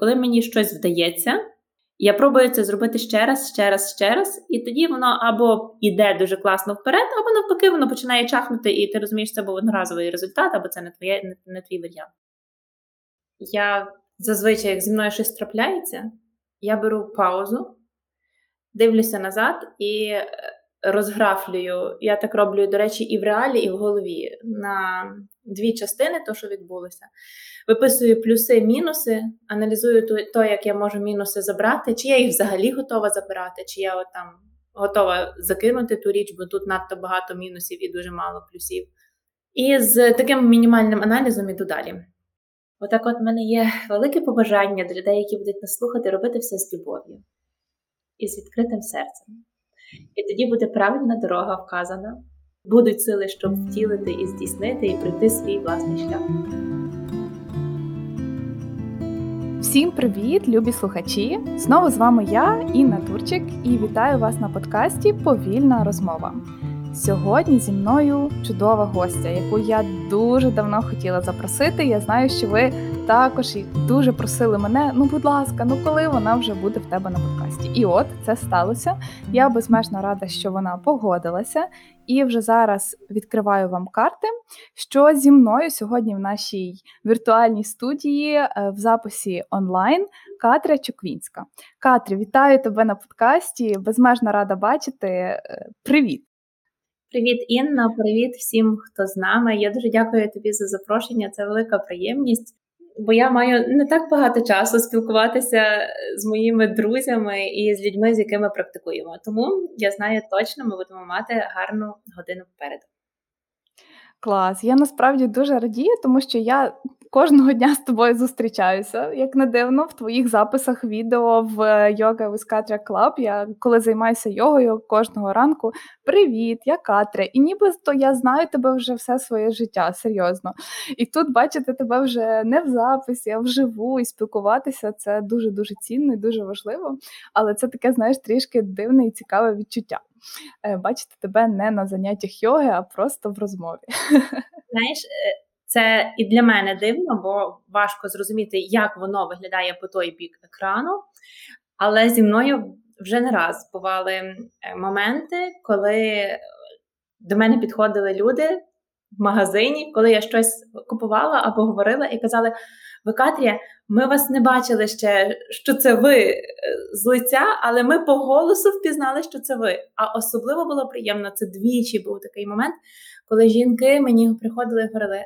Коли мені щось вдається, я пробую це зробити ще раз, і тоді воно або йде дуже класно вперед, або навпаки, воно починає чахнути, і ти розумієш, це був одноразовий результат, або це не твій варіант. Я зазвичай, як зі мною щось трапляється, я беру паузу, дивлюся назад і розграфлюю. Я так роблю, до речі, і в реалі, і в голові. На дві частини то, що відбулося. Виписую плюси, мінуси, аналізую то, як я можу мінуси забрати, чи я їх взагалі готова забирати, чи я от там готова закинути ту річ, бо тут надто багато мінусів і дуже мало плюсів. І з таким мінімальним аналізом іду далі. Отак от в мене є велике побажання для людей, які будуть нас слухати, робити все з любов'ю і з відкритим серцем. І тоді буде правильна дорога вказана. Будуть сили, щоб втілити і здійснити, і пройти свій власний шлях. Всім привіт, любі слухачі! Знову з вами я, Інна Турчик, і вітаю вас на подкасті «Повільна розмова». Сьогодні зі мною чудова гостя, яку я дуже давно хотіла запросити. Я знаю, що ви також і дуже просили мене, будь ласка, коли вона вже буде в тебе на подкасті? І от це сталося. Я безмежно рада, що вона погодилася. І вже зараз відкриваю вам карти, що зі мною сьогодні в нашій віртуальній студії в записі онлайн Катря Чуквінська. Катря, вітаю тебе на подкасті, безмежно рада бачити. Привіт! Привіт, Інна, привіт всім, хто з нами. Я дуже дякую тобі за запрошення, це велика приємність, бо я маю не так багато часу спілкуватися з моїми друзями і з людьми, з якими практикуємо. Тому, я знаю точно, ми будемо мати гарну годину попереду. Клас, я насправді дуже радію, тому що я кожного дня з тобою зустрічаюся, як не дивно, в твоїх записах відео в Yoga with Katrya Club. Я, коли займаюся йогою, кожного ранку «Привіт, я Катря». І нібито я знаю тебе вже все своє життя, серйозно. І тут бачити тебе вже не в записі, а вживу, і спілкуватися – це дуже-дуже цінно і дуже важливо. Але це таке, знаєш, трішки дивне і цікаве відчуття. Бачити тебе не на заняттях йоги, а просто в розмові. Знаєш, це і для мене дивно, бо важко зрозуміти, як воно виглядає по той бік екрану. Але зі мною вже не раз бували моменти, коли до мене підходили люди в магазині, коли я щось купувала або говорила, і казали: «Ви, Катря, ми вас не бачили ще, що це ви з лиця, але ми по голосу впізнали, що це ви». А особливо було приємно, це двічі був такий момент, коли жінки мені приходили і говорили: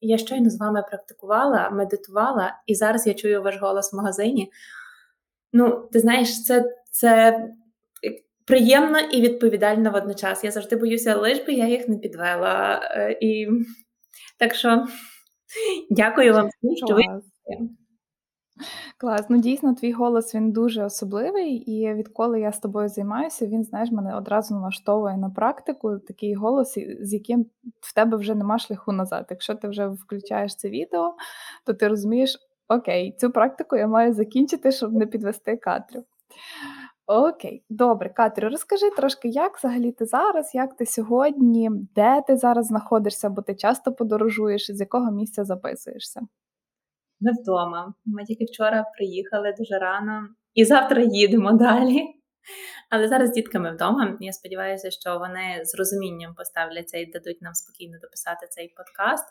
«Я щойно з вами практикувала, медитувала, і зараз я чую ваш голос в магазині». Ти знаєш, це приємно і відповідально водночас. Я завжди боюся, лиш би я їх не підвела. І так що дякую вам, що ви... Клас, дійсно, твій голос, він дуже особливий, і відколи я з тобою займаюся, він, знаєш, мене одразу налаштовує на практику, такий голос, з яким в тебе вже нема шляху назад. Якщо ти вже включаєш це відео, то ти розумієш, окей, цю практику я маю закінчити, щоб не підвести Катрю. Окей, добре, Катрю, розкажи трошки, як взагалі ти зараз, як ти сьогодні, де ти зараз знаходишся, бо ти часто подорожуєш, з якого місця записуєшся? Ми вдома. Ми тільки вчора приїхали дуже рано. І завтра їдемо далі. Але зараз з дітками вдома. Я сподіваюся, що вони з розумінням поставляться і дадуть нам спокійно дописати цей подкаст.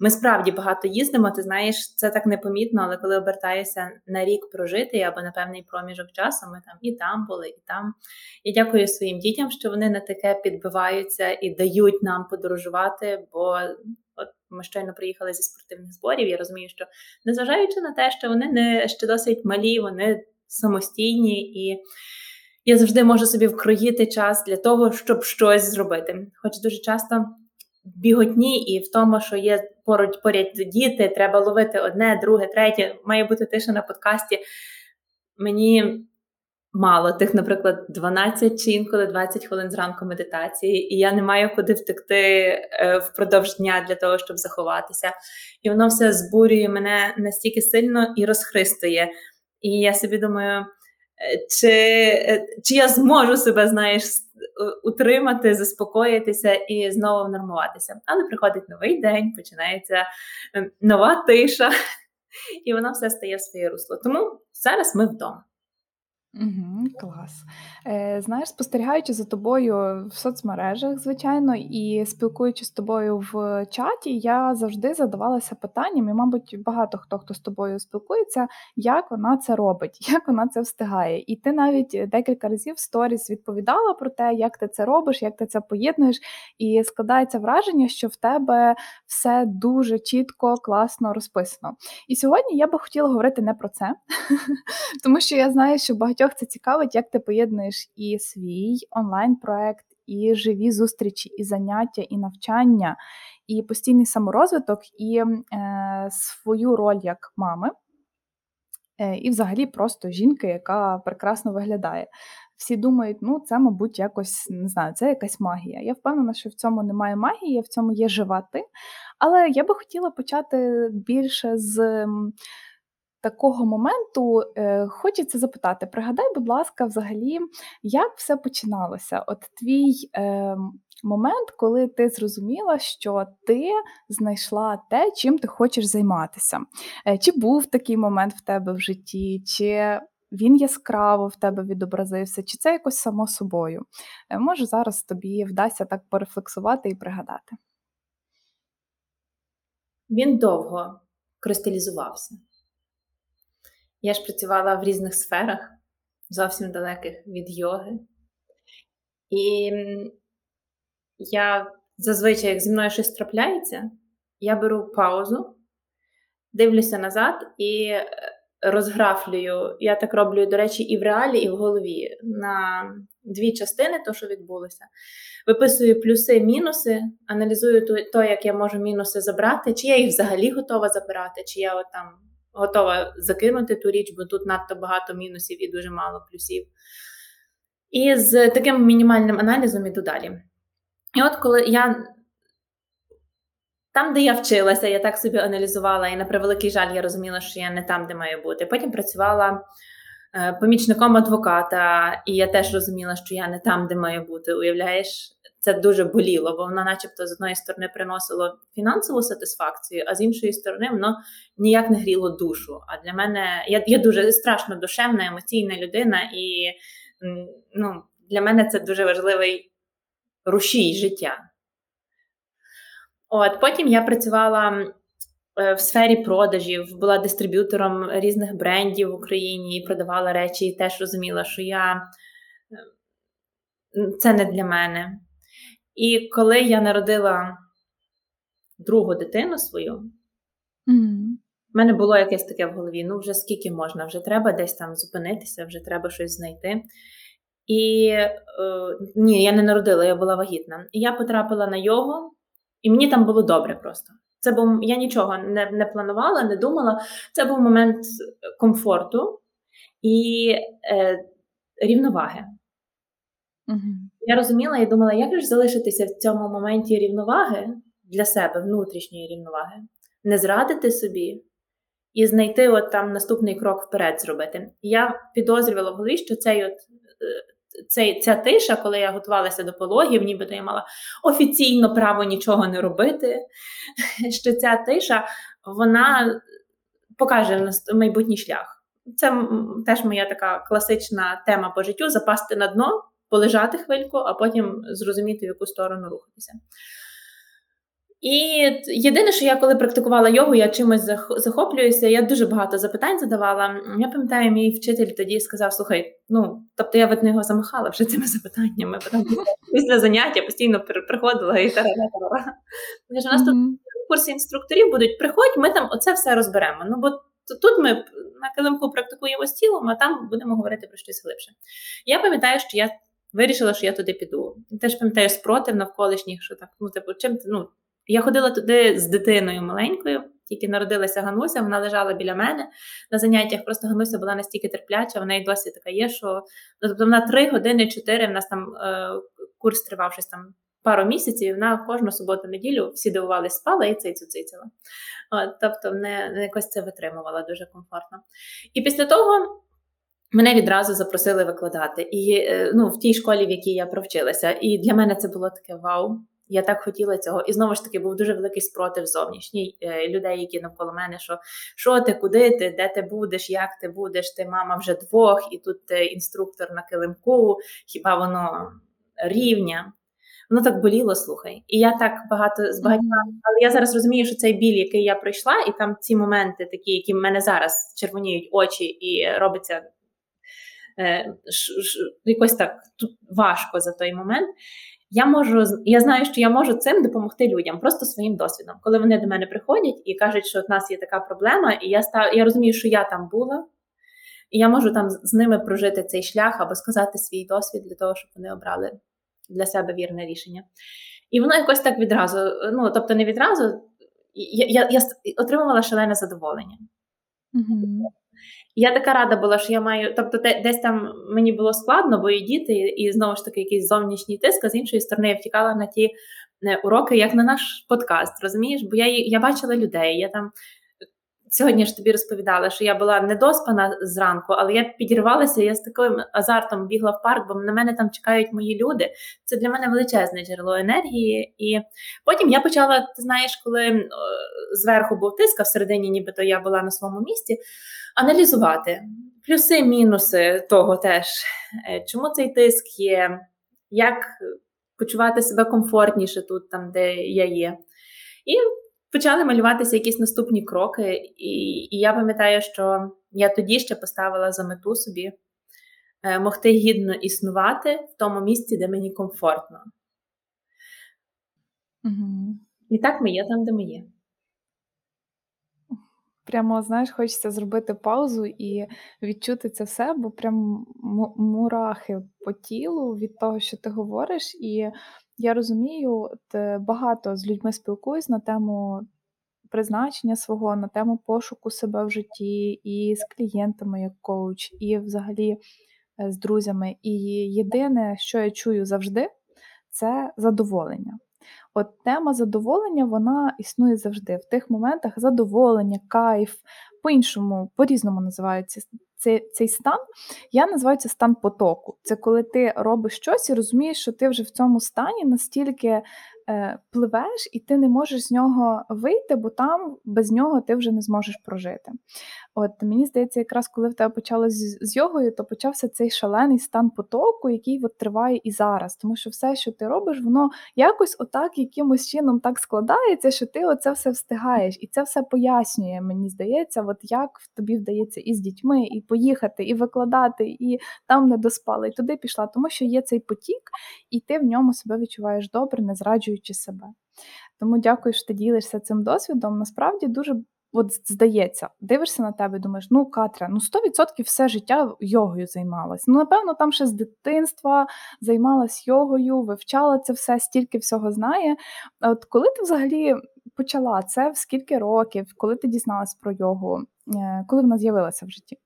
Ми справді багато їздимо. Ти знаєш, це так непомітно, але коли обертаюся на рік прожитий або на певний проміжок часу, ми там були, і там. І дякую своїм дітям, що вони на таке підбиваються і дають нам подорожувати, бо... От ми щойно приїхали зі спортивних зборів, я розумію, що незважаючи на те, що вони ще досить малі, вони самостійні, і я завжди можу собі вкроїти час для того, щоб щось зробити. Хоч дуже часто біготні і в тому, що є поряд діти, треба ловити одне, друге, третє, має бути тиша на подкасті. Мені мало тих, наприклад, 12 чи інколи 20 хвилин зранку медитації, і я не маю куди втекти впродовж дня для того, щоб заховатися. І воно все збурює мене настільки сильно і розхристує. І я собі думаю, чи я зможу себе, утримати, заспокоїтися і знову внормуватися. Але приходить новий день, починається нова тиша, І вона все стає в своє русло. Тому зараз ми вдома. Угу, клас. Знаєш, спостерігаючи за тобою в соцмережах, звичайно, і спілкуючись з тобою в чаті, я завжди задавалася питанням, і, мабуть, багато хто з тобою спілкується, як вона це робить, як вона це встигає. І ти навіть декілька разів в сторіс відповідала про те, як ти це робиш, як ти це поєднуєш, і складається враження, що в тебе все дуже чітко, класно розписано. І сьогодні я би хотіла говорити не про це, тому що я знаю, що багато це цікавить, як ти поєднуєш і свій онлайн-проект, і живі зустрічі, і заняття, і навчання, і постійний саморозвиток, і свою роль як мами, і взагалі просто жінки, яка прекрасно виглядає. Всі думають, ну це, мабуть, якось, не знаю, це якась магія. Я впевнена, що в цьому немає магії, в цьому є жива ти. Але я би хотіла почати більше з такого моменту. Хочеться запитати, пригадай, будь ласка, взагалі, як все починалося? От твій момент, коли ти зрозуміла, що ти знайшла те, чим ти хочеш займатися. Чи був такий момент в тебе в житті, чи він яскраво в тебе відобразився, чи це якось само собою? Може, зараз тобі вдасться так порефлексувати і пригадати. Він довго кристалізувався. Я ж працювала в різних сферах, зовсім далеких від йоги. І я зазвичай, як зі мною щось трапляється, я беру паузу, дивлюся назад і розграфлюю. Я так роблю, до речі, і в реалі, і в голові. На дві частини, то, що відбулося. Виписую плюси, мінуси, аналізую то, як я можу мінуси забрати, чи я їх взагалі готова забирати, чи я от там готова закинути ту річ, бо тут надто багато мінусів і дуже мало плюсів. І з таким мінімальним аналізом іду далі. І от коли там, де я вчилася, я так собі аналізувала, і на превеликий жаль я розуміла, що я не там, де маю бути. Потім працювала помічником адвоката, і я теж розуміла, що я не там, де маю бути, уявляєш? Це дуже боліло, бо воно начебто з одної сторони приносило фінансову сатисфакцію, а з іншої сторони воно ніяк не гріло душу. А для мене, я дуже страшно душевна, емоційна людина, і ну, для мене це дуже важливий рушій життя. От, потім я працювала в сфері продажів, була дистриб'ютором різних брендів в Україні, і продавала речі, і теж розуміла, що це не для мене. І коли я народила другу дитину свою, в мене було якесь таке в голові, ну вже скільки можна, вже треба десь там зупинитися, вже треба щось знайти. І ні, я не народила, я була вагітна. І я потрапила на йогу, і мені там було добре просто. Це був, я нічого не планувала, не думала. Це був момент комфорту і рівноваги. Я розуміла і думала, як же залишитися в цьому моменті рівноваги для себе, внутрішньої рівноваги, не зрадити собі і знайти от там наступний крок вперед зробити. Я підозрювала в голові, що ця тиша, коли я готувалася до пологів, нібито я мала офіційно право нічого не робити, що ця тиша, вона покаже майбутній шлях. Це теж моя така класична тема по життю – запасти на дно, полежати хвильку, а потім зрозуміти, в яку сторону рухатися. І єдине, що я коли практикувала йогу, я чимось захоплююся, я дуже багато запитань задавала. Я пам'ятаю, мій вчитель тоді сказав, слухай, ну, тобто я від нього замахала вже цими запитаннями, потім після заняття постійно приходила і тарарарара. У нас тут курси інструкторів будуть, приходь, ми там оце все розберемо. Ну, бо тут ми на килимку практикуємо з тілом, а там будемо говорити про щось глибше. Я пам'ятаю, що я вирішила, що я туди піду. Теж пам'ятаю спротив навколишніх, що так, ну, типу, я ходила туди з дитиною маленькою, тільки народилася Гануся, вона лежала біля мене на заняттях, просто Гануся була настільки терпляча, вона і досі така є, що, ну, тобто, вона 3 години, 4, в нас там курс тривав щось там пару місяців, і вона кожну суботу-неділю всі дивувались, спала і цицила. Тобто, вона якось це витримувала дуже комфортно. І після того мене відразу запросили викладати. І, ну, в тій школі, в якій я провчилася. І для мене це було таке вау. Я так хотіла цього. І знову ж таки, був дуже великий спротив зовнішній людей, які навколо мене, що ти, куди ти, де ти будеш, як ти будеш, ти мама вже двох, і тут ти інструктор на килимку, хіба воно рівня. Воно так боліло, слухай. І я так багато збагатіла. Але я зараз розумію, що цей біль, який я пройшла, і там ці моменти такі, які в мене зараз червоніють очі і робиться якось так тут важко за той момент. Я знаю, що я можу цим допомогти людям, просто своїм досвідом. Коли вони до мене приходять і кажуть, що в нас є така проблема, і я розумію, що я там була, і я можу там з ними прожити цей шлях або сказати свій досвід для того, щоб вони обрали для себе вірне рішення. І воно якось так відразу, ну, тобто не відразу, я отримувала шалене задоволення. Угу. Я така рада була, що я маю, тобто десь там мені було складно, бо і діти, і знову ж таки якийсь зовнішній тиск, а з іншої сторони я втікала на ті уроки, як на наш подкаст, розумієш? Бо я бачила людей, я там, сьогодні ж тобі розповідала, що я була недоспана зранку, але я підірвалася, я з таким азартом бігла в парк, бо на мене там чекають мої люди. Це для мене величезне джерело енергії. І потім я почала, ти знаєш, коли зверху був тиск, а всередині нібито я була на своєму місці, аналізувати плюси, мінуси того теж. Чому цей тиск є, як почувати себе комфортніше тут, там, де я є. І почали малюватися якісь наступні кроки, і я пам'ятаю, що я тоді ще поставила за мету собі могти гідно існувати в тому місці, де мені комфортно. Угу. І так ми є там, де ми є. Прямо, знаєш, хочеться зробити паузу і відчути це все, бо прям мурахи по тілу від того, що ти говориш, і я розумію, багато з людьми спілкуюсь на тему призначення свого, на тему пошуку себе в житті, і з клієнтами як коуч, і взагалі з друзями. І єдине, що я чую завжди, це задоволення. От тема задоволення, вона існує завжди. В тих моментах задоволення, кайф, по-іншому, по-різному називається цей стан. Я називаю це стан потоку. Це коли ти робиш щось і розумієш, що ти вже в цьому стані настільки пливеш, і ти не можеш з нього вийти, бо там без нього ти вже не зможеш прожити. От мені здається, якраз коли в тебе почалося з йогою, то почався цей шалений стан потоку, який от триває і зараз. Тому що все, що ти робиш, воно якось отак, якимось чином так складається, що ти оце все встигаєш. І це все пояснює, мені здається, от як тобі вдається і з дітьми, і поїхати, і викладати, і там не доспала, і туди пішла. Тому що є цей потік, і ти в ньому себе відчуваєш добре, не зраджуючи себе. Тому дякую, що ти ділишся цим досвідом. Насправді дуже от здається, дивишся на тебе і думаєш, ну, Катря, 100% все життя йогою займалась. Напевно, там ще з дитинства займалась йогою, вивчала це все, стільки всього знає. От коли ти взагалі почала це, в скільки років, коли ти дізналась про йогу, коли вона з'явилася в житті?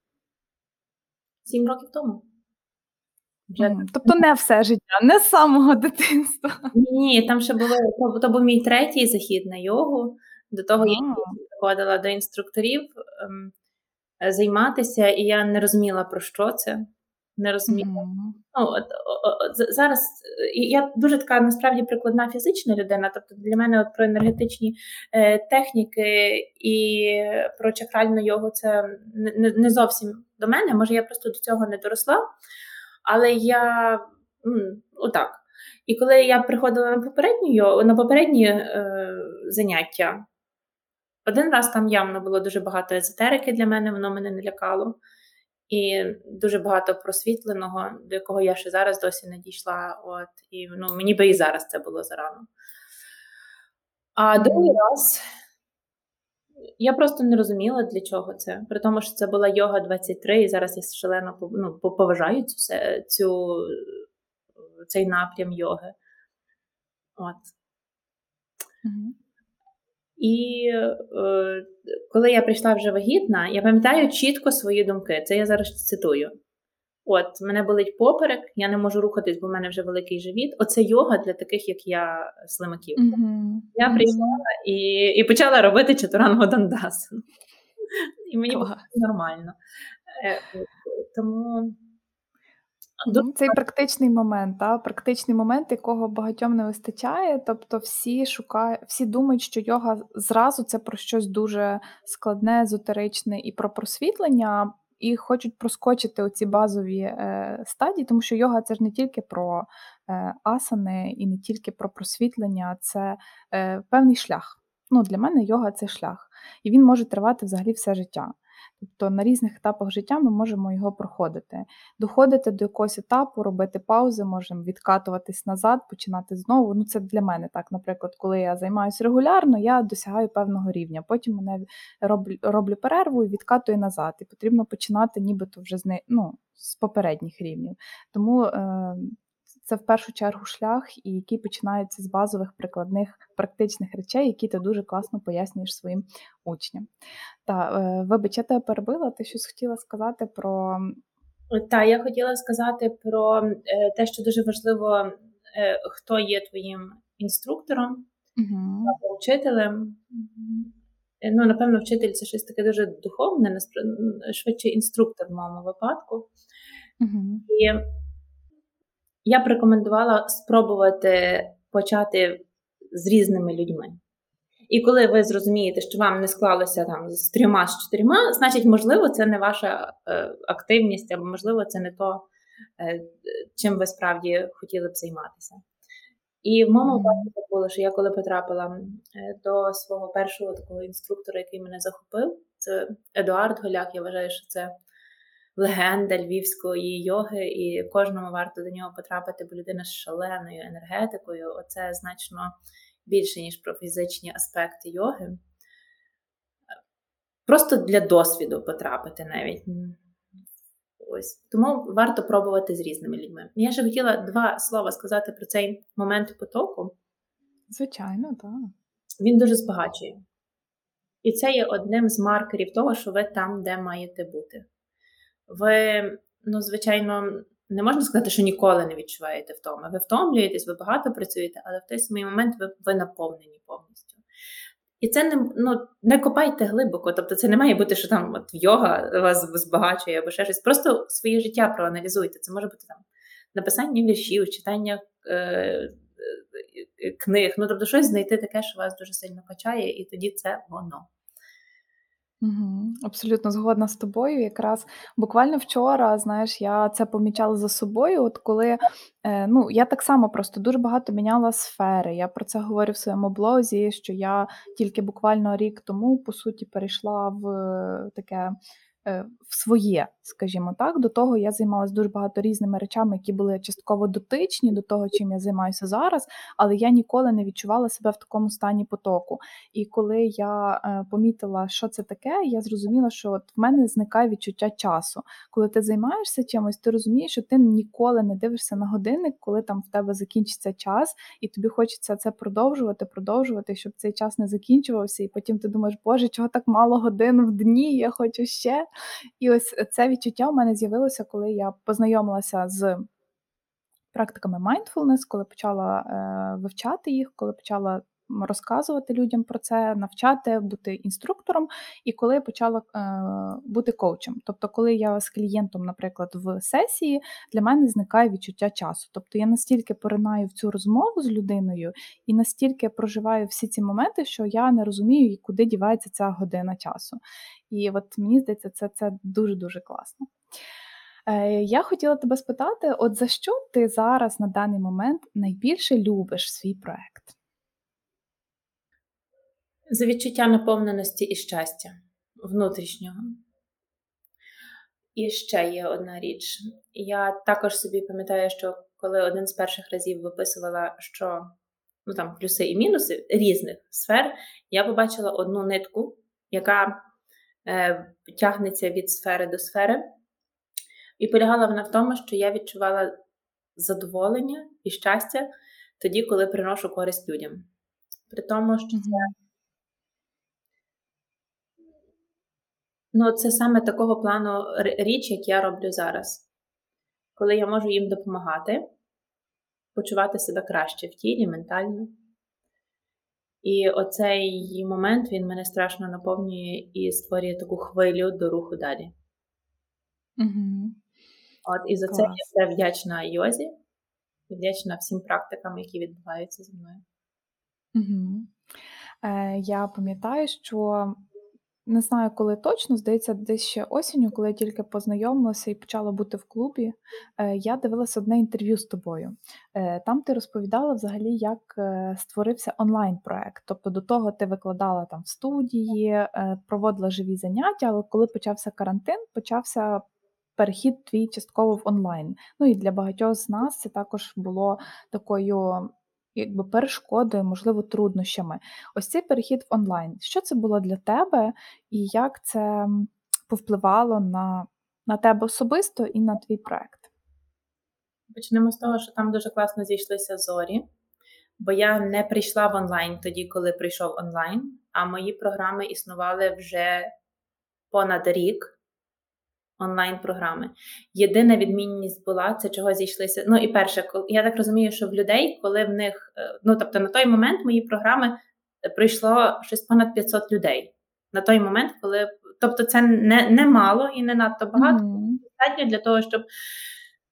7 років тому. Тобто не все життя, не з самого дитинства. Ні, там ще було, то був мій 3-й захід на йогу. До того я приходила до інструкторів займатися, і я не розуміла, про що це. Не розуміла. Ну, зараз я дуже така, насправді, прикладна фізична людина. Тобто для мене от про енергетичні техніки і про чакральну йогу це не зовсім до мене. Може, я просто до цього не доросла. Але я отак. І коли я приходила на попередні заняття, один раз там явно було дуже багато езотерики для мене, воно мене не лякало. І дуже багато просвітленого, до якого я ще зараз досі не дійшла. От, і мені би і зараз це було зарано. А другий раз я просто не розуміла, для чого це. При тому, що це була йога 23, і зараз я шалено поважаю цей напрям йоги. От. Угу. І коли я прийшла вже вагітна, я пам'ятаю чітко свої думки. Це я зараз цитую. От, мене болить поперек, я не можу рухатись, бо в мене вже великий живіт. Оце йога для таких, як я, слимаків. Mm-hmm. Я прийшла і почала робити чатуранго дандасану. І мені було нормально. Тому Цей практичний момент, практичний момент, якого багатьом не вистачає. Тобто всі думають, що йога зразу це про щось дуже складне, езотеричне і про просвітлення, і хочуть проскочити оці базові стадії, тому що йога – це ж не тільки про асани і не тільки про просвітлення, це певний шлях. Для мене йога – це шлях, і він може тривати взагалі все життя. Тобто на різних етапах життя ми можемо його проходити. Доходити до якогось етапу, робити паузи, можемо відкатуватись назад, починати знову. Це для мене так, наприклад, коли я займаюся регулярно, я досягаю певного рівня. Потім мене роблю перерву і відкатую назад. І потрібно починати нібито вже з попередніх рівнів. Тому це в першу чергу шлях, який починається з базових, прикладних, практичних речей, які ти дуже класно пояснюєш своїм учням. Вибач, я тебе перебила, ти щось хотіла сказати про... Так, я хотіла сказати про те, що дуже важливо, хто є твоїм інструктором, або вчителем. Напевно, вчитель – це щось таке дуже духовне, швидше інструктор в моєму випадку. І я б рекомендувала спробувати почати з різними людьми. І коли ви зрозумієте, що вам не склалося з 3-4, значить, можливо, це не ваша активність, або, можливо, це не то, чим ви справді хотіли б займатися. І в моєму випадку було, що я коли потрапила до свого першого такого інструктора, який мене захопив, це Едуард Голяк, я вважаю, що це легенда львівської йоги, і кожному варто до нього потрапити, бо людина з шаленою енергетикою. Оце значно більше, ніж про фізичні аспекти йоги. Просто для досвіду потрапити навіть. Ось. Тому варто пробувати з різними людьми. Я ще хотіла 2 слова сказати про цей момент потоку. Звичайно, так. Він дуже збагачує. І це є одним з маркерів того, що ви там, де маєте бути. Ви, звичайно, не можна сказати, що ніколи не відчуваєте втоми. Ви втомлюєтесь, ви багато працюєте, але в той самий момент ви наповнені повністю. І це не копайте глибоко. Тобто це не має бути, що там йога вас збагачує або ще щось. Просто своє життя проаналізуйте. Це може бути написання віршів, читання книг. Тобто щось знайти таке, що вас дуже сильно качає, і тоді це воно. Абсолютно згодна з тобою. Якраз буквально вчора, я це помічала за собою, от коли, я так само просто дуже багато міняла сфери. Я про це говорю в своєму блозі, що я тільки буквально рік тому, по суті, перейшла в своє, скажімо так. До того я займалася дуже багато різними речами, які були частково дотичні до того, чим я займаюся зараз, але я ніколи не відчувала себе в такому стані потоку. І коли я помітила, що це таке, я зрозуміла, що от в мене зникає відчуття часу. Коли ти займаєшся чимось, ти розумієш, що ти ніколи не дивишся на годинник, коли там в тебе закінчиться час, і тобі хочеться це продовжувати, щоб цей час не закінчувався, і потім ти думаєш, боже, чого так мало годин в дні, я хочу ще. І ось це відчуття у мене з'явилося, коли я познайомилася з практиками mindfulness, коли почала вивчати їх, коли почала розказувати людям про це, навчати, бути інструктором, і коли я почала бути коучем. Тобто, коли я з клієнтом, наприклад, в сесії, для мене зникає відчуття часу. Тобто, я настільки поринаю в цю розмову з людиною і настільки проживаю всі ці моменти, що я не розумію, куди дівається ця година часу. І от мені здається, це дуже-дуже класно. Я хотіла тебе спитати, от за що ти зараз на даний момент найбільше любиш свій проект? За відчуття наповненості і щастя внутрішнього. І ще є одна річ. Я також собі пам'ятаю, що коли один з перших разів виписувала, що плюси і мінуси різних сфер, я побачила одну нитку, яка тягнеться від сфери до сфери. І полягала вона в тому, що я відчувала задоволення і щастя тоді, коли приношу користь людям. При тому, що це це саме такого плану річ, як я роблю зараз. Коли я можу їм допомагати, почувати себе краще в тілі, ментально. І оцей момент, він мене страшно наповнює і створює таку хвилю до руху далі. Угу. От, і за це я все вдячна йозі, і вдячна всім практикам, які відбуваються зі мною. Угу. Я пам'ятаю, що не знаю, коли точно, здається, десь ще осінню, коли я тільки познайомилася і почала бути в клубі, я дивилася одне інтерв'ю з тобою. Там ти розповідала взагалі, як створився онлайн-проект. Тобто до того ти викладала там в студії, проводила живі заняття, але коли почався карантин, почався перехід твій частково в онлайн. Ну і для багатьох з нас це також було такою якби перешкодою, можливо, труднощами. Ось цей перехід в онлайн. Що це було для тебе і як це повпливало на тебе особисто і на твій проект? Почнемо з того, що там дуже класно зійшлися зорі, бо я не прийшла в онлайн тоді, коли прийшов онлайн, а мої програми існували вже понад рік. Онлайн-програми. Єдина відмінність була, це чого зійшлися. Ну і перше, я так розумію, що в людей, коли в них, ну тобто на той момент мої програми прийшло щось понад 500 людей. На той момент, коли, тобто це не мало і не надто багато, достатньо для того, щоб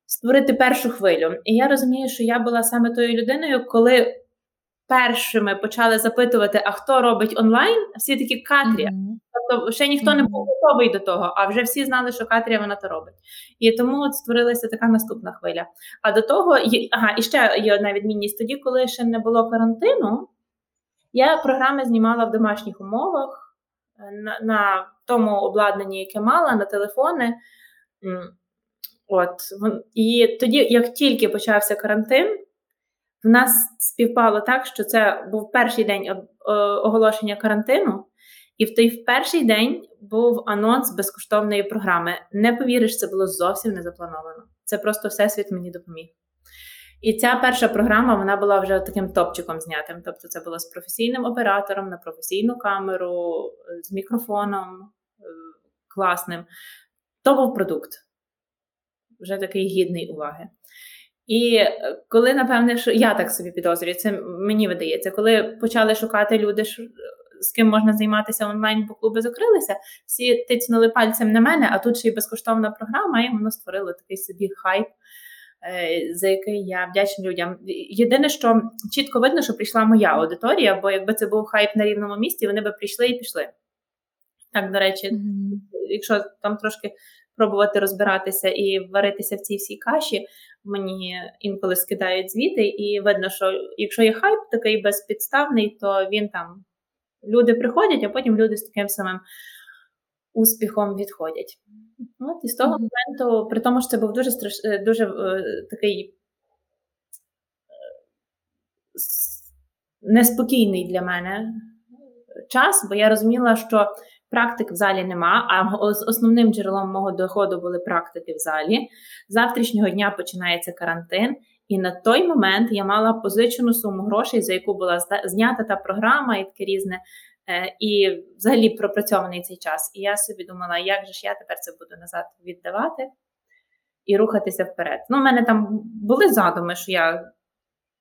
створити першу хвилю. І я розумію, що я була саме тою людиною, коли першими почали запитувати, а хто робить онлайн, всі такі Катря. Тобто ще ніхто не був готовий до того, а вже всі знали, що Катря вона то робить. І тому от створилася така наступна хвиля. А до того, і ще є одна відмінність. Тоді, коли ще не було карантину, я програми знімала в домашніх умовах, на тому обладнанні, яке мала, на телефони. От. І тоді, як тільки почався карантин, в нас співпало так, що це був перший день оголошення карантину, і в той перший день був анонс безкоштовної програми. Не повіриш, це було зовсім не заплановано. Це просто Всесвіт мені допоміг. І ця перша програма, вона була вже таким топчиком знятим. Тобто це було з професійним оператором, на професійну камеру, з мікрофоном класним. То був продукт. Вже такий гідний уваги. І коли, напевне, що я так собі підозрюю, це мені видається, коли почали шукати люди, з ким можна займатися онлайн, бо клуби закрилися, всі тицнули пальцем на мене, а тут ще й безкоштовна програма, і воно створило такий собі хайп, за який я вдячна людям. Єдине, що чітко видно, що прийшла моя аудиторія, бо якби це був хайп на рівному місці, вони би прийшли і пішли. Так, до речі, якщо там трошки пробувати розбиратися і варитися в цій всій каші, мені інколи скидають звіти, і видно, що якщо є хайп такий безпідставний, то він там, люди приходять, а потім люди з таким самим успіхом відходять. От, і з того моменту, при тому, що це був дуже такий неспокійний для мене час, бо я розуміла, що практик в залі нема, а основним джерелом мого доходу були практики в залі. З завтрашнього дня починається карантин, і на той момент я мала позичену суму грошей, за яку була знята та програма і таке різне, і взагалі пропрацьований цей час. І я собі думала, як же ж я тепер це буду назад віддавати і рухатися вперед. Ну, в мене там були задуми, що я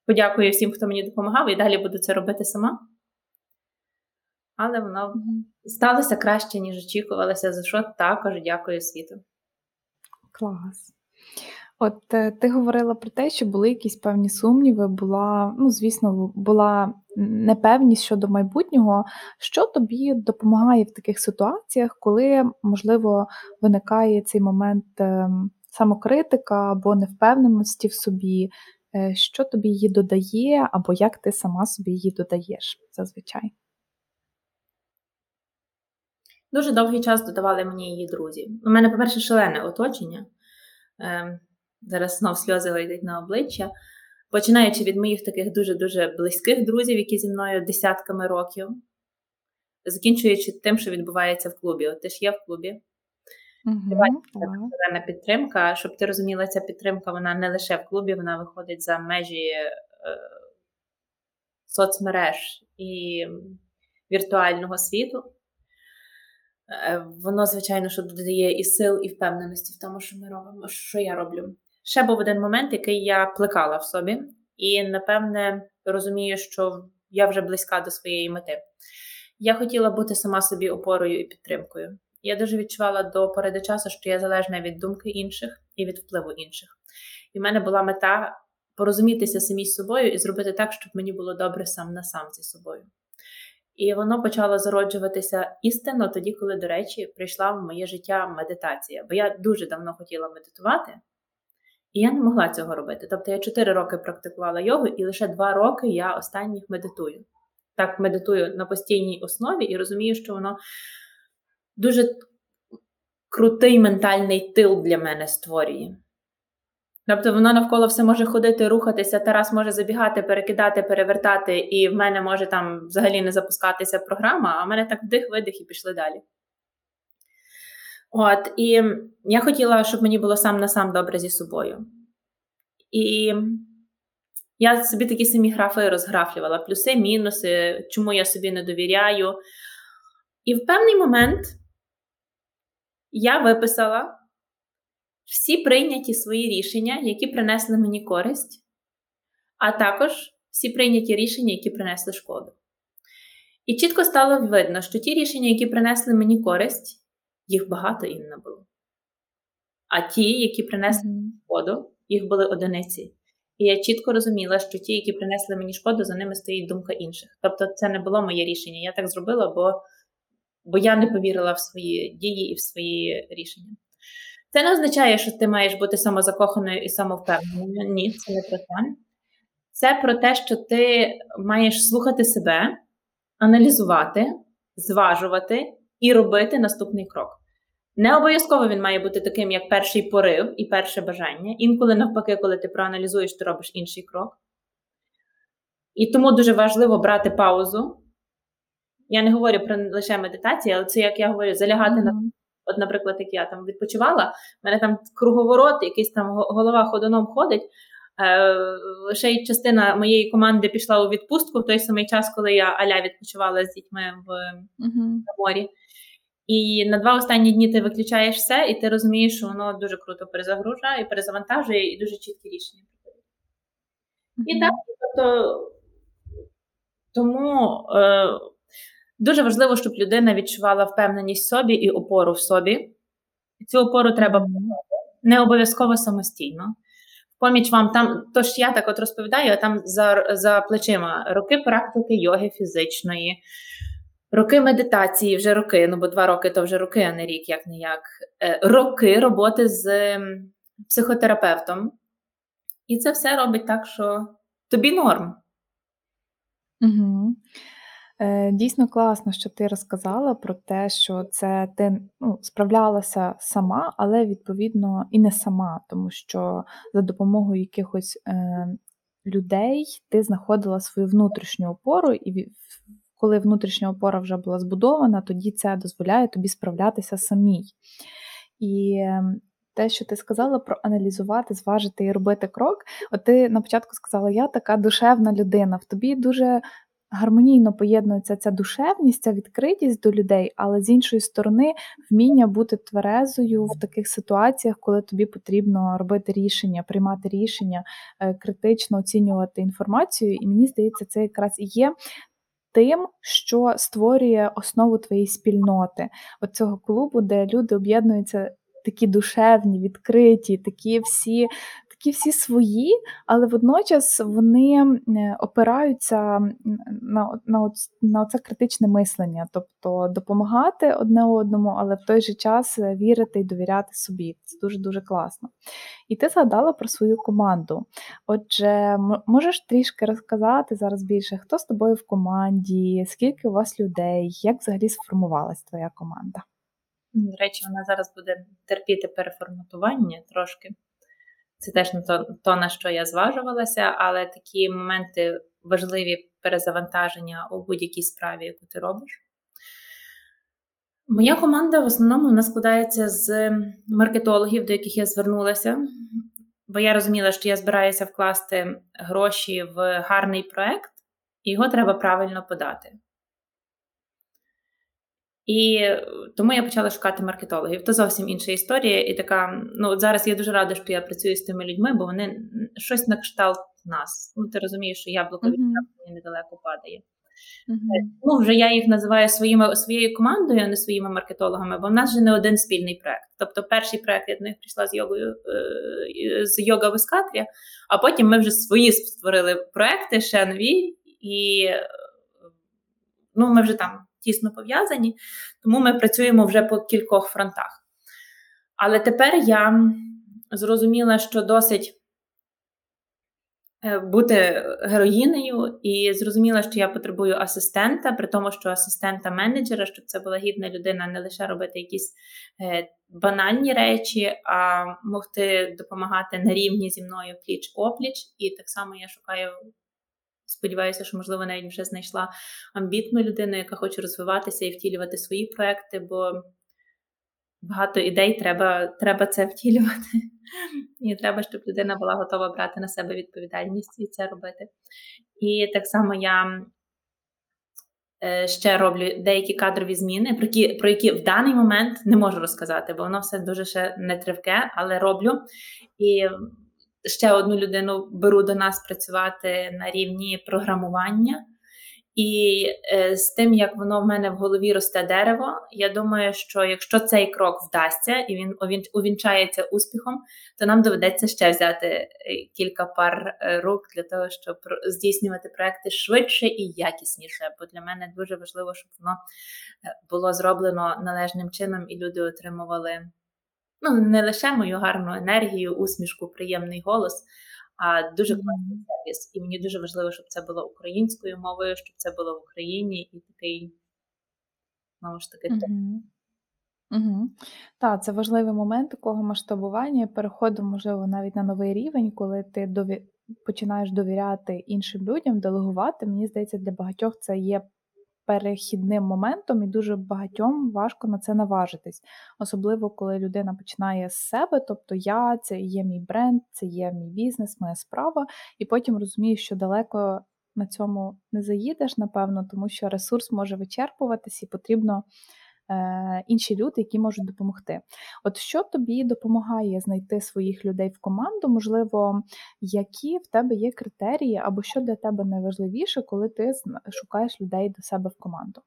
подякую всім, хто мені допомагав, і далі буду це робити сама. Але воно сталося краще, ніж очікувалося, за що також дякую світу. Клас. От ти говорила про те, що були якісь певні сумніви, була непевність щодо майбутнього. Що тобі допомагає в таких ситуаціях, коли, можливо, виникає цей момент самокритика або невпевненості в собі? Що тобі її додає або як ти сама собі її додаєш зазвичай? Дуже довгий час додавали мені її друзі. У мене, по-перше, шалене оточення. Зараз знов сльози летять на обличчя. Починаючи від моїх таких дуже-дуже близьких друзів, які зі мною десятками років, закінчуючи тим, що відбувається в клубі. От ти ж є в клубі. Шалена підтримка. Щоб ти розуміла, ця підтримка, вона не лише в клубі, вона виходить за межі соцмереж і віртуального світу. Воно, звичайно, що додає і сил, і впевненості в тому, що ми робимо, що я роблю. Ще був один момент, який я плекала в собі, і, напевне, розумію, що я вже близька до своєї мети. Я хотіла бути сама собі опорою і підтримкою. Я дуже відчувала до пори до часу, що я залежна від думки інших, і від впливу інших. І в мене була мета порозумітися самі з собою і зробити так, щоб мені було добре сам на сам зі собою. І воно почало зароджуватися істинно тоді, коли, до речі, прийшла в моє життя медитація. Бо я дуже давно хотіла медитувати, і я не могла цього робити. Тобто я 4 роки практикувала йогу, і лише 2 роки я останніх медитую. Так, медитую на постійній основі і розумію, що воно дуже крутий ментальний тил для мене створює. Тобто воно навколо все може ходити, рухатися, Тарас може забігати, перекидати, перевертати, і в мене може там взагалі не запускатися програма, а в мене так вдих-видих і пішли далі. От, і я хотіла, щоб мені було сам на сам добре зі собою. І я собі такі самі графи розграфлювала, плюси, мінуси, чому я собі не довіряю. І в певний момент я виписала всі прийняті свої рішення, які принесли мені користь, а також всі прийняті рішення, які принесли шкоду. І чітко стало видно, що ті рішення, які принесли мені користь, їх багато, Інна, було. А ті, які принесли мені шкоду, їх були одиниці. І я чітко розуміла, що ті, які принесли мені шкоду, за ними стоїть думка інших. Тобто це не було моє рішення. Я так зробила, бо я не повірила в свої дії і в свої рішення. Це не означає, що ти маєш бути самозакоханою і самовпевненою. Ні, це не про те. Це про те, що ти маєш слухати себе, аналізувати, зважувати і робити наступний крок. Не обов'язково він має бути таким, як перший порив і перше бажання. Інколи навпаки, коли ти проаналізуєш, ти робиш інший крок. І тому дуже важливо брати паузу. Я не говорю про лише медитацію, але це, як я говорю, залягати на... От, наприклад, як я там відпочивала, в мене там круговорот, якийсь там голова ходуном ходить. Ще й частина моєї команди пішла у відпустку в той самий час, коли я а-ля відпочивала з дітьми на морі. І на 2 останні дні ти виключаєш все, і ти розумієш, що воно дуже круто перезагружає, перезавантажує, і дуже чіткі рішення. І так, тобто, тому... Дуже важливо, щоб людина відчувала впевненість в собі і опору в собі. Цю опору треба не обов'язково самостійно. Поміч вам там, тож я так от розповідаю, там за плечима роки практики йоги фізичної, роки медитації, вже роки, ну бо 2 роки то вже роки, а не рік, як-не-як. Роки роботи з психотерапевтом. І це все робить так, що тобі норм. Угу. Дійсно класно, що ти розказала про те, що це ти справлялася сама, але, відповідно, і не сама, тому що за допомогою якихось людей ти знаходила свою внутрішню опору, і коли внутрішня опора вже була збудована, тоді це дозволяє тобі справлятися самій. І те, що ти сказала про аналізувати, зважити і робити крок, от ти на початку сказала, я така душевна людина, в тобі дуже... гармонійно поєднується ця душевність, ця відкритість до людей, але з іншої сторони вміння бути тверезою в таких ситуаціях, коли тобі потрібно робити рішення, приймати рішення, критично оцінювати інформацію. І мені здається, це якраз і є тим, що створює основу твоєї спільноти. Оцього клубу, де люди об'єднуються такі душевні, відкриті, такі всі свої, але водночас вони опираються на оце критичне мислення, тобто допомагати одне одному, але в той же час вірити і довіряти собі. Це дуже-дуже класно. І ти згадала про свою команду. Отже, можеш трішки розказати зараз більше, хто з тобою в команді, скільки у вас людей, як взагалі сформувалась твоя команда? До речі, вона зараз буде терпіти переформатування трошки. Це теж не то, на що я зважувалася, але такі моменти важливі перезавантаження у будь-якій справі, яку ти робиш. Моя команда в основному вона складається з маркетологів, до яких я звернулася, бо я розуміла, що я збираюся вкласти гроші в гарний проект, і його треба правильно подати. І тому я почала шукати маркетологів. Це зовсім інша історія. І така, от зараз я дуже рада, що я працюю з тими людьми, бо вони щось на кшталт нас. Ти розумієш, що яблуко від яблуні недалеко падає. Тому вже я їх називаю своєю командою, а не своїми маркетологами, бо в нас же не один спільний проект. Тобто перший проект я до них прийшла з Yoga with Katrya, а потім ми вже свої створили проекти, ще нові, і ми вже там тісно пов'язані, тому ми працюємо вже по кількох фронтах. Але тепер я зрозуміла, що досить бути героїнею, і зрозуміла, що я потребую асистента, при тому, що асистента-менеджера, щоб це була гідна людина не лише робити якісь банальні речі, а могти допомагати на рівні зі мною пліч-опліч. І так само я шукаю, сподіваюся, що, можливо, навіть вже знайшла амбітну людину, яка хоче розвиватися і втілювати свої проекти, бо багато ідей треба це втілювати. І треба, щоб людина була готова брати на себе відповідальність і це робити. І так само я ще роблю деякі кадрові зміни, про які в даний момент не можу розказати, бо воно все дуже ще нетривке, але роблю. І ще одну людину беру до нас працювати на рівні програмування. І з тим, як воно в мене в голові росте дерево, я думаю, що якщо цей крок вдасться і він увінчається успіхом, то нам доведеться ще взяти кілька пар рук для того, щоб здійснювати проекти швидше і якісніше. Бо для мене дуже важливо, щоб воно було зроблено належним чином і люди отримували не лише мою гарну енергію, усмішку, приємний голос, а дуже класний сервіс. І мені дуже важливо, щоб це було українською мовою, щоб це було в Україні і такий, Так, це важливий момент такого масштабування, переходу, можливо, навіть на новий рівень, коли ти починаєш довіряти іншим людям, делегувати. Мені здається, для багатьох це є перехідним моментом, і дуже багатьом важко на це наважитись. Особливо, коли людина починає з себе, тобто це є мій бренд, це є мій бізнес, моя справа, і потім розуміє, що далеко на цьому не заїдеш, напевно, тому що ресурс може вичерпуватись і потрібно інші люди, які можуть допомогти. От що тобі допомагає знайти своїх людей в команду? Можливо, які в тебе є критерії, або що для тебе найважливіше, коли ти шукаєш людей до себе в команду?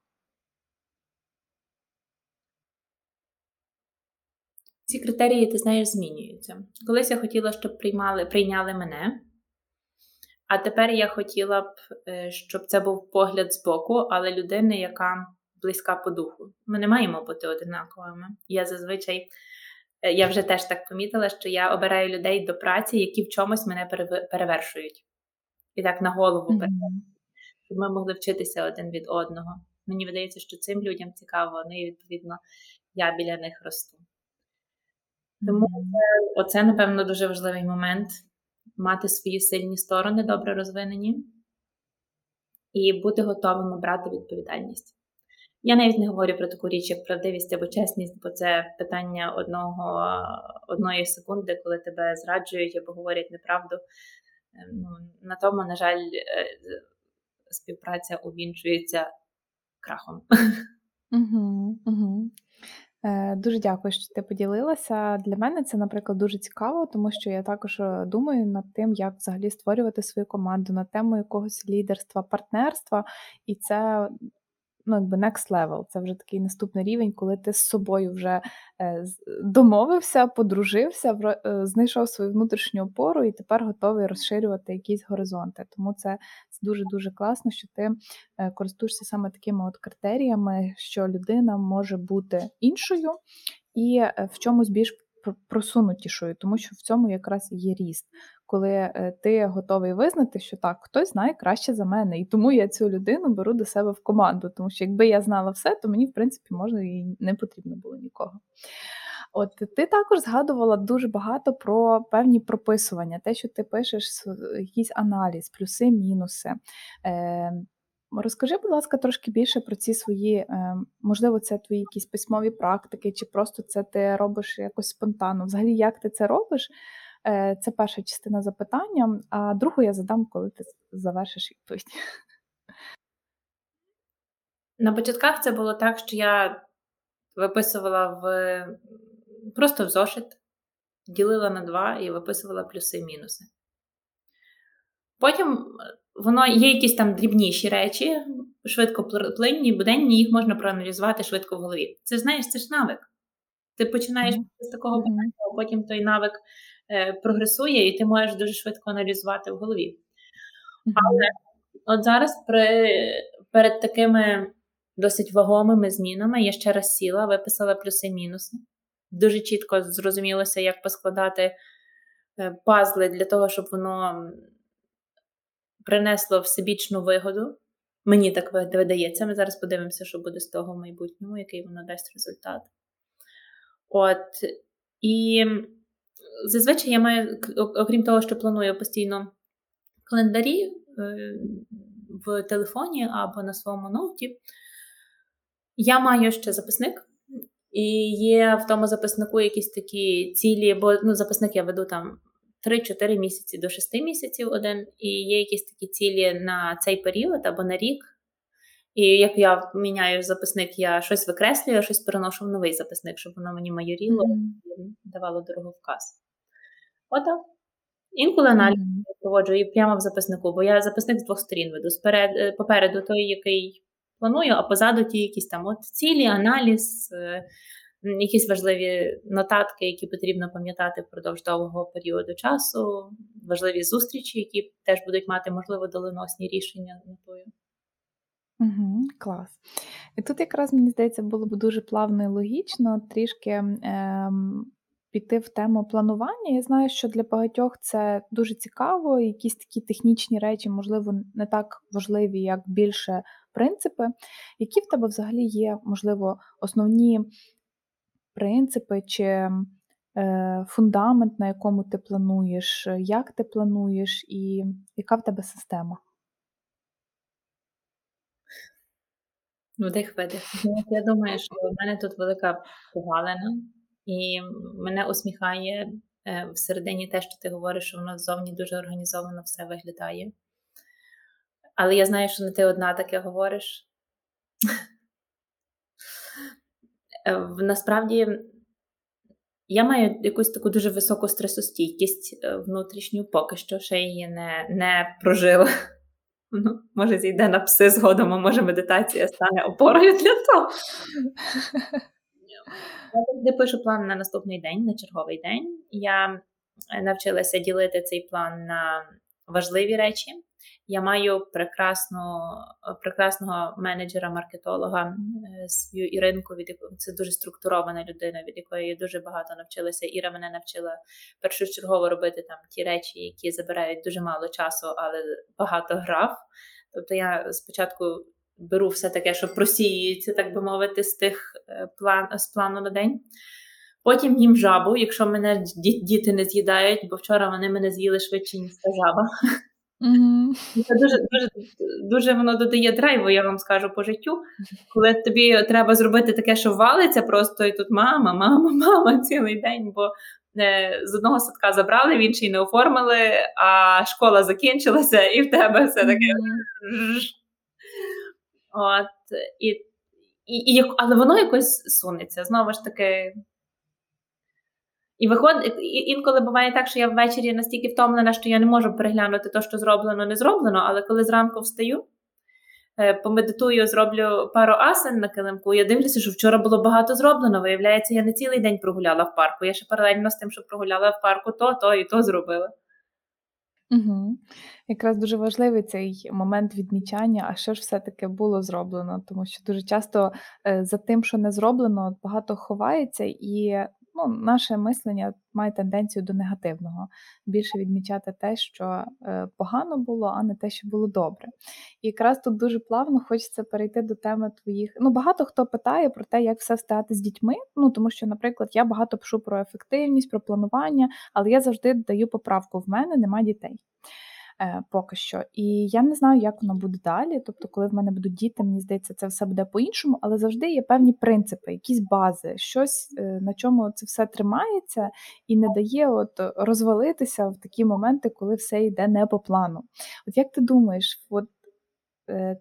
Ці критерії, ти знаєш, змінюються. Колись я хотіла, щоб прийняли мене, а тепер я хотіла б, щоб це був погляд збоку, але людини, яка близька по духу. Ми не маємо бути одинаковими. Я вже теж так помітила, що я обираю людей до праці, які в чомусь мене перевершують. І так на голову перевершують. Щоб ми могли вчитися один від одного. Мені видається, що цим людям цікаво, і, відповідно, я біля них росту. Тому оце, напевно, дуже важливий момент. Мати свої сильні сторони, добре розвинені. І бути готовими брати відповідальність. Я навіть не говорю про таку річ, як правдивість або чесність, бо це питання одної секунди, коли тебе зраджують або говорять неправду. На тому, на жаль, співпраця увінчується крахом. Дуже дякую, що ти поділилася. Для мене це, наприклад, дуже цікаво, тому що я також думаю над тим, як взагалі створювати свою команду, на тему якогось лідерства, партнерства. І це... next level, це вже такий наступний рівень, коли ти з собою вже домовився, подружився, знайшов свою внутрішню опору і тепер готовий розширювати якісь горизонти. Тому це дуже-дуже класно, що ти користуєшся саме такими от критеріями, що людина може бути іншою і в чомусь більш просунутішою, тому що в цьому якраз і є ріст. Коли ти готовий визнати, що так, хтось знає краще за мене, і тому я цю людину беру до себе в команду, тому що якби я знала все, то мені, в принципі, можна і не потрібно було нікого. От ти також згадувала дуже багато про певні прописування, те, що ти пишеш, якийсь аналіз, плюси, мінуси. Розкажи, будь ласка, трошки більше про ці свої, можливо, це твої якісь письмові практики, чи просто це ти робиш якось спонтанно. Взагалі, як ти це робиш? Це перша частина запитання, а другу я задам, коли ти завершиш відповідь. На початках це було так, що я виписувала просто в зошит, ділила на 2 і виписувала плюси-мінуси. Потім є якісь там дрібніші речі, швидкоплинні, буденні, їх можна проаналізувати швидко в голові. Це, знаєш, це ж навик. Ти починаєш з такого питання, а потім той навик прогресує, і ти можеш дуже швидко аналізувати в голові. Але от зараз перед такими досить вагомими змінами я ще раз сіла, виписала плюси-мінуси. Дуже чітко зрозумілося, як поскладати пазли для того, щоб воно принесло всебічну вигоду. Мені так видається. Ми зараз подивимося, що буде з того в майбутньому, який воно дасть результат. От. І зазвичай я маю, окрім того, що планую постійно календарі в телефоні або на своєму ноуті, я маю ще записник. І є в тому записнику якісь такі цілі, бо записник я веду там 3-4 місяці до 6 місяців один, і є якісь такі цілі на цей період або на рік. І як я міняю записник, я щось викреслюю, щось переношу в новий записник, щоб воно мені майоріло і давало дороговказ. Отак. Інколи аналіз проводжу і прямо в записнику, бо я записник з двох сторін веду. Попереду той, який планую, а позаду ті якісь там от цілі, аналіз, якісь важливі нотатки, які потрібно пам'ятати впродовж довгого періоду часу, важливі зустрічі, які теж будуть мати, можливо, доленосні рішення з метою. Угу, клас. І тут якраз, мені здається, було б дуже плавно і логічно трішки піти в тему планування. Я знаю, що для багатьох це дуже цікаво, якісь такі технічні речі, можливо, не так важливі, як більше принципи. Які в тебе взагалі є, можливо, основні принципи чи фундамент, на якому ти плануєш, як ти плануєш і яка в тебе система? Вдих-видих. Я думаю, що в мене тут велика погалина, і мене усміхає всередині те, що ти говориш, що воно ззовні дуже організовано все виглядає. Але я знаю, що не ти одна таке говориш. Насправді, я маю якусь таку дуже високу стресостійкість внутрішню, поки що ще її не прожила. Ну, може, зійде на пси згодом, а може медитація стане опорою для того. Я пишу план на наступний день, на черговий день. Я навчилася ділити цей план на важливі речі. Я маю прекрасного менеджера-маркетолога свою Іринку, це дуже структурована людина, від якої я дуже багато навчилася. Іра мене навчила першочергово робити там ті речі, які забирають дуже мало часу, але багато грав. Тобто я спочатку беру все таке, що просіюється, так би мовити, з плану на день. Потім їм жабу, якщо мене діти не з'їдають, бо вчора вони мене з'їли швидше, ніж та жаба. Це дуже воно додає драйву, я вам скажу, по життю, коли тобі треба зробити таке, що валиться просто, і тут мама цілий день, бо з одного садка забрали, в інший не оформили, а школа закінчилася, і в тебе все таке. От, але воно якось сунеться, знову ж таки. Інколи буває так, що я ввечері настільки втомлена, що я не можу переглянути те, що зроблено, не зроблено, але коли зранку встаю, помедитую, зроблю пару асан на килимку, я дивлюся, що вчора було багато зроблено, виявляється, я не цілий день прогуляла в парку, я ще паралельно з тим, що прогуляла в парку то і то зробила. Угу. Якраз дуже важливий цей момент відмічання, а що ж все-таки було зроблено, тому що дуже часто за тим, що не зроблено, багато ховається і... наше мислення має тенденцію до негативного. Більше відмічати те, що погано було, а не те, що було добре. І якраз тут дуже плавно хочеться перейти до теми твоїх... багато хто питає про те, як все встигати з дітьми. Тому що, наприклад, я багато пишу про ефективність, про планування, але я завжди даю поправку. В мене немає дітей. Поки що. І я не знаю, як воно буде далі. Тобто, коли в мене будуть діти, мені здається, це все буде по-іншому, але завжди є певні принципи, якісь бази, щось, на чому це все тримається і не дає розвалитися в такі моменти, коли все йде не по плану. Як ти думаєш,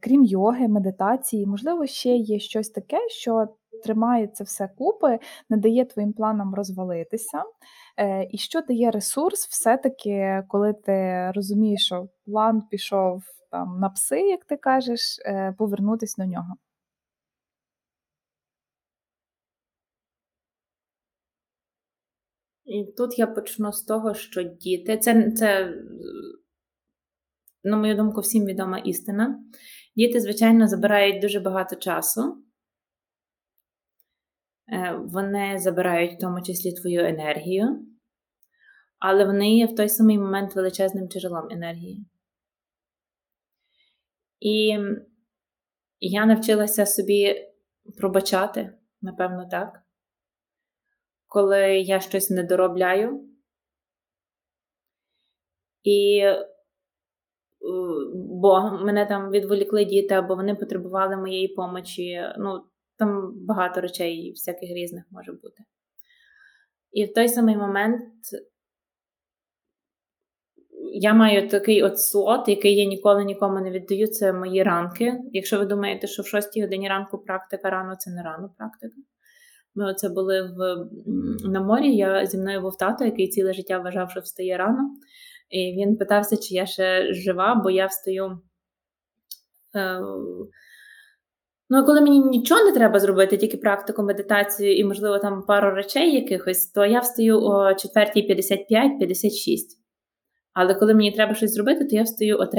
крім йоги, медитації, можливо, ще є щось таке, що тримає це все купи, не дає твоїм планам розвалитися, і що дає ресурс все-таки, коли ти розумієш, що план пішов там на пси, як ти кажеш, повернутися до нього. І тут я почну з того, що діти, це на мою думку, всім відома істина. Діти, звичайно, забирають дуже багато часу. Вони забирають в тому числі твою енергію, але вони є в той самий момент величезним джерелом енергії. І я навчилася собі пробачати, напевно, так. Коли я щось не доробляю. Бо мене там відволікли діти, або вони потребували моєї помочі. Ну, там багато речей всяких різних може бути. І в той самий момент я маю такий от слот, який я ніколи нікому не віддаю, це мої ранки. Якщо ви думаєте, що в 6 годині ранку практика, рано це не рано практика. Ми оце були на морі, зі мною був тато, який ціле життя вважав, що встає рано. І він питався, чи я ще жива, бо я встаю. Ну, коли мені нічого не треба зробити, тільки практику, медитацію і, можливо, там пару речей якихось, то я встаю о 4:55-56. Але коли мені треба щось зробити, то я встаю о 3:55-56.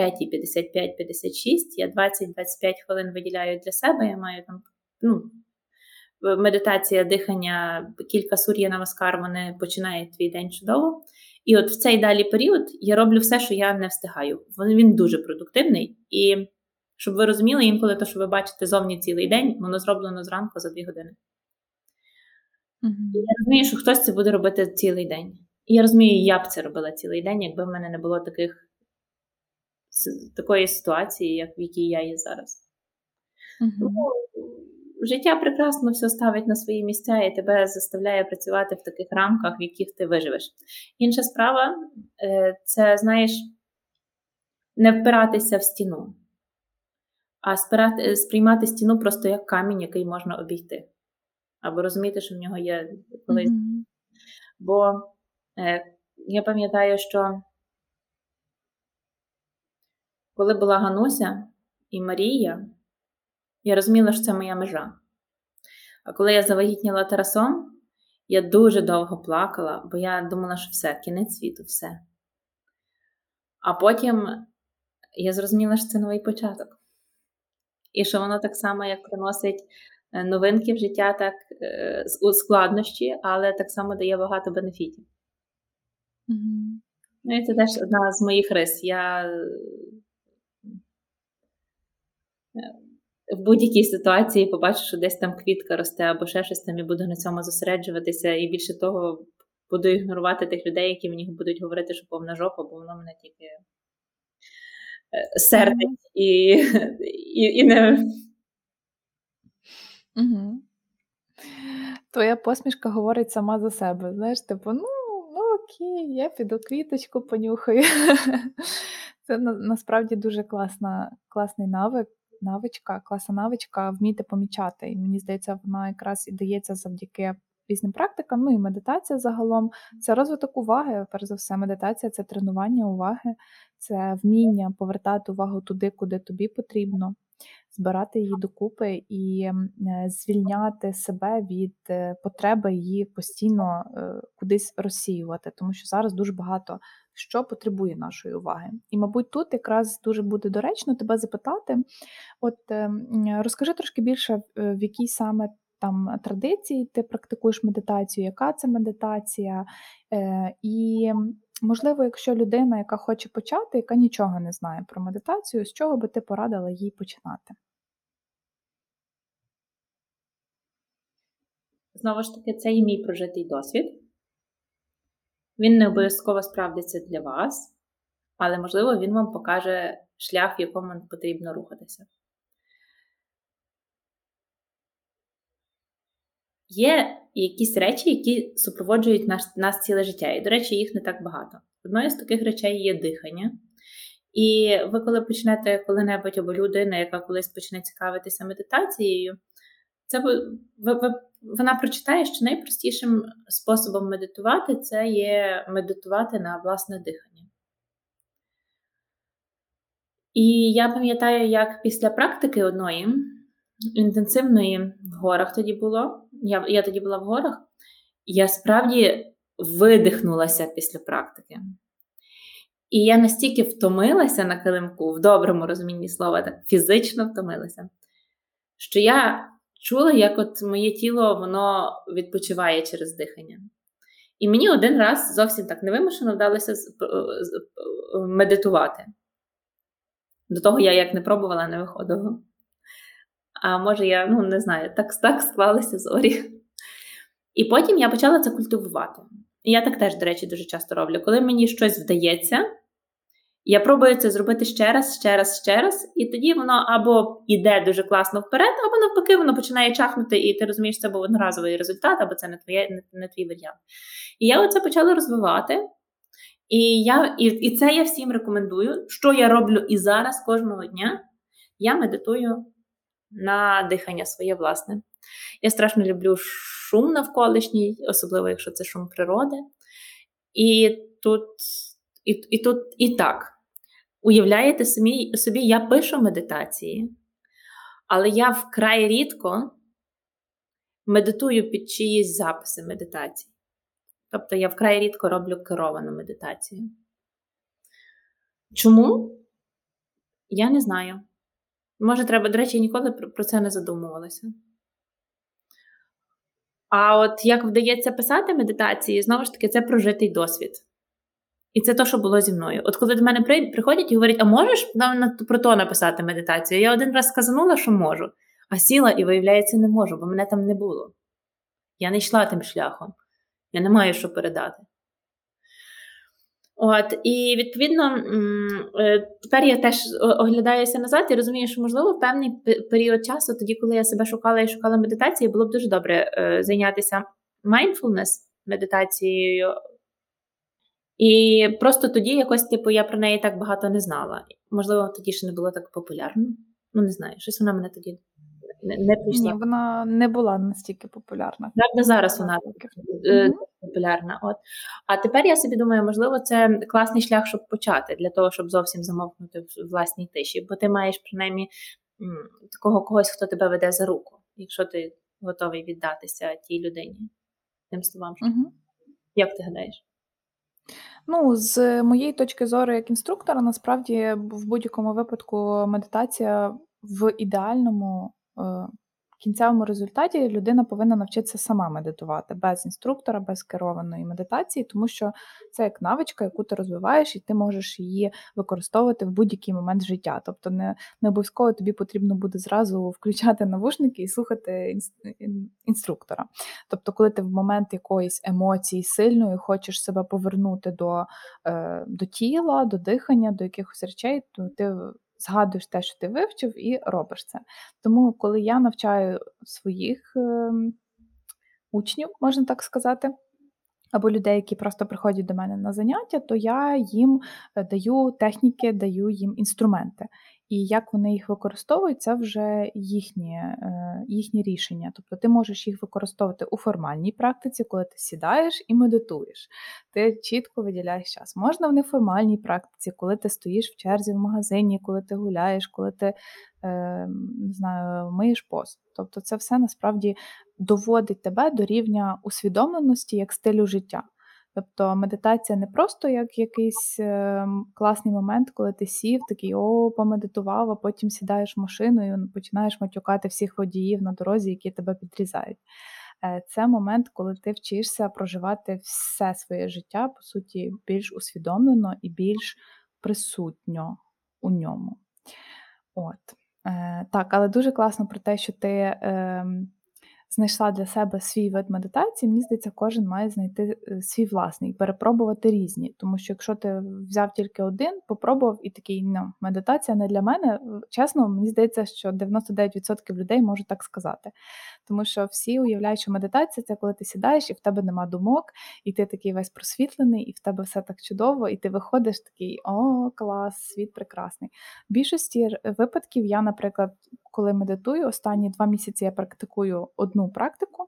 Я 20-25 хвилин виділяю для себе, я маю там, медитація, дихання, кілька сур'я намаскар, вони починають твій день чудово. І от в цей далі період я роблю все, що я не встигаю. Він дуже продуктивний. І, щоб ви розуміли, інколи те, що ви бачите зовні цілий день, воно зроблено зранку за 2 години. І я розумію, що хтось це буде робити цілий день. І я розумію, я б це робила цілий день, якби в мене не було такої ситуації, як в якій я є зараз. Тому життя прекрасно все ставить на свої місця і тебе заставляє працювати в таких рамках, в яких ти виживеш. Інша справа – це, знаєш, не впиратися в стіну, а сприймати стіну просто як камінь, який можна обійти. Або розуміти, що в нього є колись. Mm-hmm. Бо я пам'ятаю, що коли була Гануся і Марія, я розуміла, що це моя межа. А коли я завагітніла Тарасом, я дуже довго плакала, бо я думала, що все, кінець світу, все. А потім я зрозуміла, що це новий початок. І що воно так само, як приносить новинки в життя, так складнощі, але так само дає багато бенефітів. Mm-hmm. Ну і це теж одна з моїх рис. В будь-якій ситуації побачу, що десь там квітка росте або ще щось там, і буду на цьому зосереджуватися, і більше того, буду ігнорувати тих людей, які мені будуть говорити, що повна жопа, бо воно мене тільки сердить і не... Угу. Твоя посмішка говорить сама за себе, знаєш, типу, ну окей, я піду квіточку понюхаю. Це насправді дуже класний навичка, вміти помічати. І мені здається, вона якраз і дається завдяки різним практикам, і медитація загалом. Це розвиток уваги, перш за все. Медитація – це тренування уваги, це вміння повертати увагу туди, куди тобі потрібно, збирати її докупи і звільняти себе від потреби її постійно кудись розсіювати. Тому що зараз дуже багато що потребує нашої уваги. І, мабуть, тут якраз дуже буде доречно тебе запитати, от розкажи трошки більше, в якій саме там традиції ти практикуєш медитацію, яка це медитація, і, можливо, якщо людина, яка хоче почати, яка нічого не знає про медитацію, з чого би ти порадила їй починати? Знову ж таки, це є мій прожитий досвід. Він не обов'язково справдиться для вас, але, можливо, він вам покаже шлях, в якому потрібно рухатися. Є якісь речі, які супроводжують нас ціле життя, і, до речі, їх не так багато. Одною з таких речей є дихання. І ви, коли почнете коли-небудь, або людина, яка колись почне цікавитися медитацією, вона прочитає, що найпростішим способом медитувати – це є медитувати на власне дихання. І я пам'ятаю, як після практики одної, інтенсивної, в горах тоді було, я тоді була в горах, я справді видихнулася після практики. І я настільки втомилася на килимку, в доброму розумінні слова, так фізично втомилася, що я чула, як от моє тіло, воно відпочиває через дихання. І мені один раз зовсім так невимушено вдалося медитувати. До того я як не пробувала, не виходила. А може я, не знаю, так склалися зорі. І потім я почала це культивувати. І я так теж, до речі, дуже часто роблю. Коли мені щось вдається, я пробую це зробити ще раз, і тоді воно або йде дуже класно вперед, або навпаки, воно починає чахнути, і ти розумієш, це був одноразовий результат, або це не твій варіант. І я оце почала розвивати, і це я всім рекомендую. Що я роблю і зараз кожного дня? Я медитую на дихання своє власне. Я страшно люблю шум навколишній, особливо, якщо це шум природи. І так. Уявляєте собі, я пишу медитації, але я вкрай рідко медитую під чиїсь записи медитацій. Тобто я вкрай рідко роблю керовану медитацію. Чому? Я не знаю. Може, треба, до речі, я ніколи про це не задумувалася. А от як вдається писати медитації, знову ж таки, це прожитий досвід. І це те, що було зі мною. От коли до мене приходять і говорять, а можеш про то написати медитацію? Я один раз сказанула, що можу, а сіла і, виявляється, не можу, бо мене там не було. Я не йшла тим шляхом. Я не маю, що передати. От, і, відповідно, тепер я теж оглядаюся назад і розумію, що, можливо, в певний період часу, тоді, коли я себе шукала і шукала медитації, було б дуже добре зайнятися mindfulness медитацією. І просто тоді якось, я про неї так багато не знала. Можливо, тоді ще не було так популярно. Не знаю, щось вона мене тоді не прийшла. Ні, вона не була настільки популярна. Так, зараз вона популярна. От. А тепер я собі думаю, можливо, це класний шлях, щоб почати, для того, щоб зовсім замовкнути в власній тиші. Бо ти маєш, принаймні, такого когось, хто тебе веде за руку, якщо ти готовий віддатися тій людині. Тим словам, як ти гадаєш? З моєї точки зору як інструктора, насправді, в будь-якому випадку медитація в ідеальному кінцевому результаті людина повинна навчитися сама медитувати, без інструктора, без керованої медитації, тому що це як навичка, яку ти розвиваєш, і ти можеш її використовувати в будь-який момент життя. Тобто не обов'язково тобі потрібно буде зразу включати навушники і слухати інструктора. Тобто, коли ти в момент якоїсь емоції сильної хочеш себе повернути до тіла, до дихання, до якихось речей, то ти згадуєш те, що ти вивчив, і робиш це. Тому, коли я навчаю своїх учнів, можна так сказати, або людей, які просто приходять до мене на заняття, то я їм даю техніки, даю їм інструменти. І як вони їх використовують, це вже їхні рішення. Тобто ти можеш їх використовувати у формальній практиці, коли ти сідаєш і медитуєш. Ти чітко виділяєш час. Можна в неформальній практиці, коли ти стоїш в черзі в магазині, коли ти гуляєш, коли ти, миєш посуд. Тобто це все насправді доводить тебе до рівня усвідомленості як стилю життя. Тобто медитація не просто як якийсь класний момент, коли ти сів, такий, помедитував, а потім сідаєш в машину і починаєш матюкати всіх водіїв на дорозі, які тебе підрізають. Це момент, коли ти вчишся проживати все своє життя, по суті, більш усвідомлено і більш присутньо у ньому. От. Так, але дуже класно про те, що ти... знайшла для себе свій вид медитації, мені здається, кожен має знайти свій власний, перепробувати різні. Тому що якщо ти взяв тільки один, попробував і такий, медитація не для мене, чесно, мені здається, що 99% людей можуть так сказати. Тому що всі уявляють, що медитація – це коли ти сідаєш, і в тебе нема думок, і ти такий весь просвітлений, і в тебе все так чудово, і ти виходиш такий, клас, світ прекрасний. В більшості випадків я, наприклад, коли медитую, останні 2 місяці я практикую одну практику,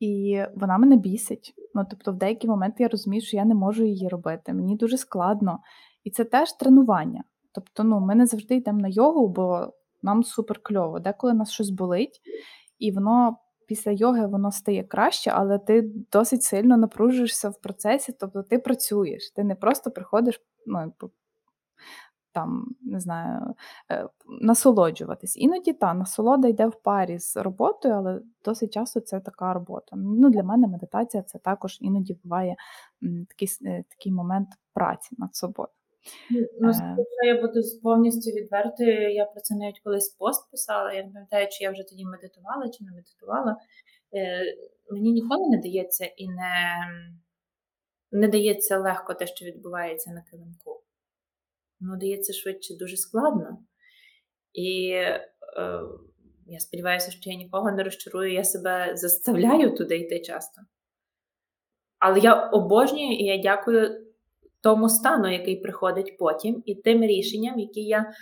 і вона мене бісить. Тобто в деякі моменти я розумію, що я не можу її робити. Мені дуже складно. І це теж тренування. Тобто, ми не завжди йдемо на йогу, бо нам супер кльово. Деколи нас щось болить, і воно після йоги воно стає краще, але ти досить сильно напружуєшся в процесі, тобто ти працюєш, ти не просто приходиш, насолоджуватись. Іноді насолода йде в парі з роботою, але досить часто це така робота. Для мене медитація це також іноді буває такий момент праці над собою. Якщо я буду повністю відвертою, я про це навіть колись пост писала, я не пам'ятаю, чи я вже тоді медитувала, чи не медитувала. Мені ніколи не дається і не дається легко те, що відбувається на килимку. Дається швидше дуже складно. І я сподіваюся, що я нікого не розчарую, я себе заставляю туди йти часто. Але я обожнюю і я дякую тому стану, який приходить потім, і тим рішенням, які я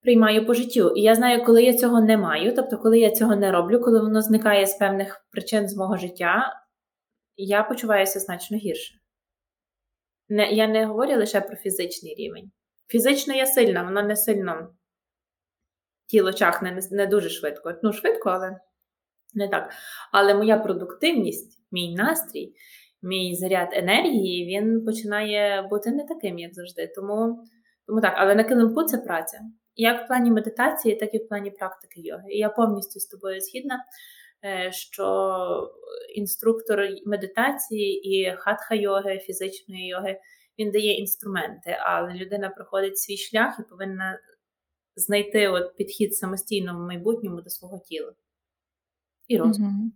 приймаю по життю. І я знаю, коли я цього не маю, тобто коли я цього не роблю, коли воно зникає з певних причин з мого життя, я почуваюся значно гірше. Я не говорю лише про фізичний рівень. Фізично я сильна, воно не сильно. Тіло чахне не дуже швидко. Швидко, але не так. Але моя продуктивність, мій настрій, мій заряд енергії, він починає бути не таким, як завжди. Тому так, але на килимку це праця. Як в плані медитації, так і в плані практики йоги. І я повністю з тобою згідна, що інструктор медитації і хатха-йоги, фізичної йоги, він дає інструменти, але людина проходить свій шлях і повинна знайти підхід самостійно в майбутньому до свого тіла. І розуму. Угу.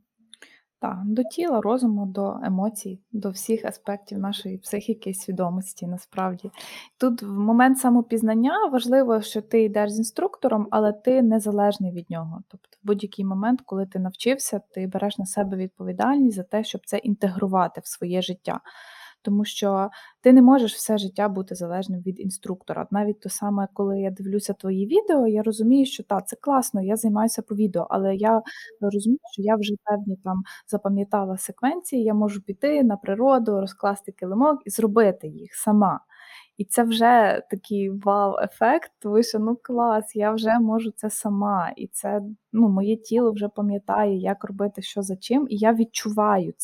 Так, до тіла, розуму, до емоцій, до всіх аспектів нашої психіки і свідомості, насправді. Тут в момент самопізнання важливо, що ти йдеш з інструктором, але ти незалежний від нього. Тобто в будь-який момент, коли ти навчився, ти береш на себе відповідальність за те, щоб це інтегрувати в своє життя. Тому що ти не можеш все життя бути залежним від інструктора. Навіть то саме, коли я дивлюся твої відео, я розумію, що це класно, я займаюся по відео, але я розумію, що я вже певні запам'ятала секвенції, я можу піти на природу, розкласти килимок і зробити їх сама. І це вже такий вау-ефект, тому що клас, я вже можу це сама. І це моє тіло вже пам'ятає, як робити, що за чим. І я відчуваю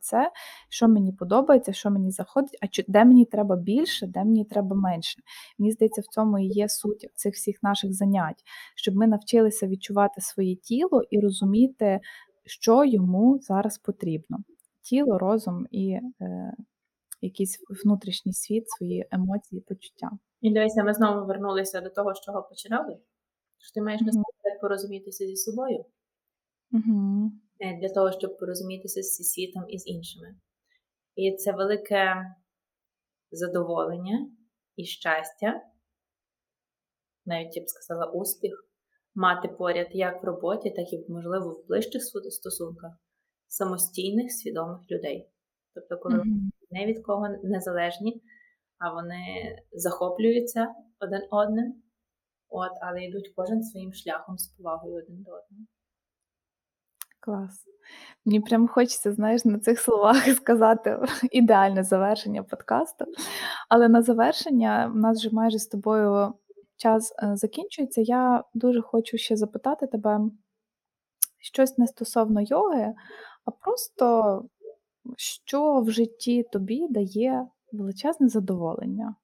це, що мені подобається, що мені заходить, а де мені треба більше, де мені треба менше. Мені здається, в цьому і є суть цих всіх наших занять, щоб ми навчилися відчувати своє тіло і розуміти, що йому зараз потрібно. Тіло, розум і якийсь внутрішній світ, свої емоції, почуття. І дивися, ми знову вернулися до того, з чого починали. Що ти маєш насамперед порозумітися зі собою. Mm-hmm. Для того, щоб порозумітися зі світом і з іншими. І це велике задоволення і щастя, навіть, я б сказала, успіх, мати поряд як в роботі, так і, можливо, в ближчих стосунках самостійних, свідомих людей. Тобто, коли mm-hmm. не від кого незалежні, а вони захоплюються один одним, але йдуть кожен своїм шляхом з повагою один до одного. Клас. Мені прям хочеться, на цих словах сказати ідеальне завершення подкасту. Але на завершення в нас вже майже з тобою час закінчується. Я дуже хочу ще запитати тебе щось не стосовно йоги, а просто що в житті тобі дає величезне задоволення?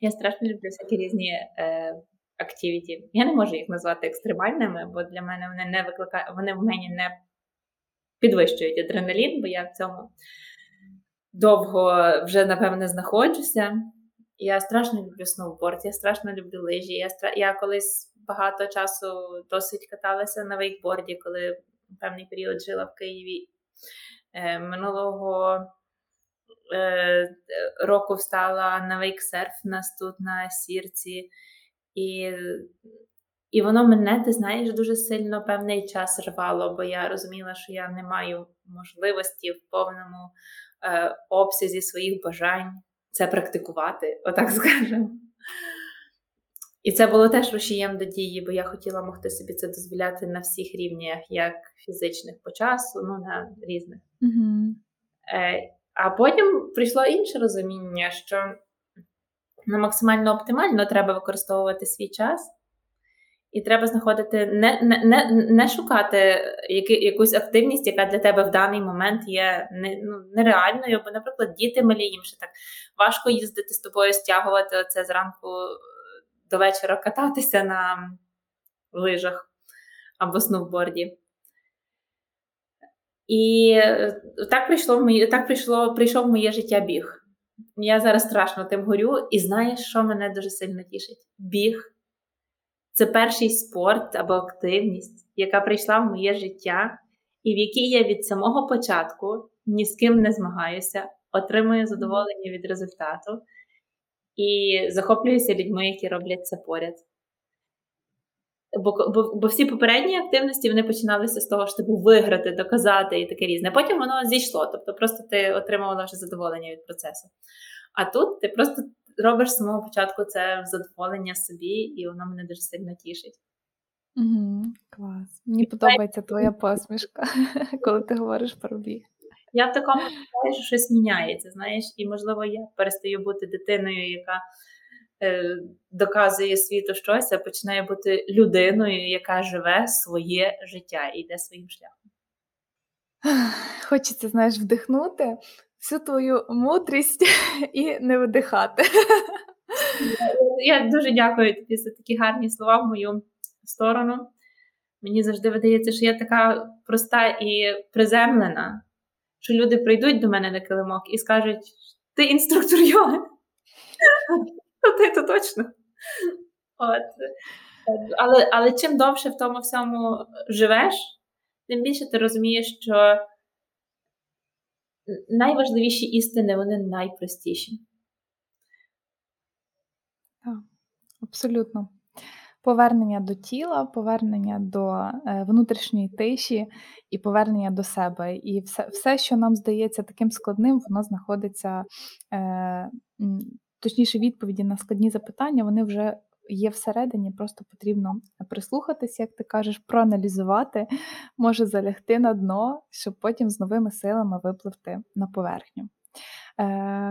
Я страшно люблю всякі різні активіті. Я не можу їх назвати екстремальними, бо для мене вони в мені не підвищують адреналін, бо я в цьому довго вже, напевне, знаходжуся. Я страшно люблю сноуборд, я страшно люблю лижі. Я колись багато часу досить каталася на вейкборді, коли певний період жила в Києві. Минулого року встала на вейксерф, нас тут на Сірці. І воно мене, ти знаєш, дуже сильно певний час рвало, бо я розуміла, що я не маю можливості в повному обсязі своїх бажань це практикувати, отак скажемо. І це було теж рушієм до дії, бо я хотіла могти собі це дозволяти на всіх рівнях, як фізичних по часу, на різних. Mm-hmm. А потім прийшло інше розуміння, що максимально оптимально треба використовувати свій час. І треба знаходити, не шукати якусь активність, яка для тебе в даний момент є нереальною. Бо, наприклад, діти малі, їм ще так важко їздити з тобою, стягувати це зранку до вечора, кататися на лижах або сноуборді. І так прийшов в моє життя біг. Я зараз страшно тим горю. І знаєш, що мене дуже сильно тішить? Біг. Це перший спорт або активність, яка прийшла в моє життя, і в якій я від самого початку ні з ким не змагаюся, отримую задоволення від результату і захоплююся людьми, які роблять це поряд. Бо всі попередні активності, вони починалися з того, щоб виграти, доказати і таке різне. Потім воно зійшло, тобто просто ти отримувала вже задоволення від процесу. А тут ти просто робиш з самого початку це задоволення собі, і воно мене дуже сильно тішить. Угу, клас. Мені подобається твоя посмішка, коли ти говориш про біг. Я в такому вважаю, що щось міняється, знаєш, і, можливо, я перестаю бути дитиною, яка доказує світу щось, а починає бути людиною, яка живе своє життя і йде своїм шляхом. Хочеться, знаєш, вдихнути всю твою мудрість і не видихати. Я дуже дякую тобі за такі гарні слова в мою сторону. Мені завжди видається, що я така проста і приземлена, що люди прийдуть до мене на килимок і скажуть: ти інструктор йоги. Ти-то точно. От. Але чим довше в тому всьому живеш, тим більше ти розумієш, що найважливіші істини, вони найпростіші. Так, абсолютно. Повернення до тіла, повернення до внутрішньої тиші і повернення до себе. І все, що нам здається таким складним, воно знаходиться, точніше, відповіді на складні запитання, вони вже є всередині, просто потрібно прислухатись, як ти кажеш, проаналізувати, може залягти на дно, щоб потім з новими силами випливти на поверхню.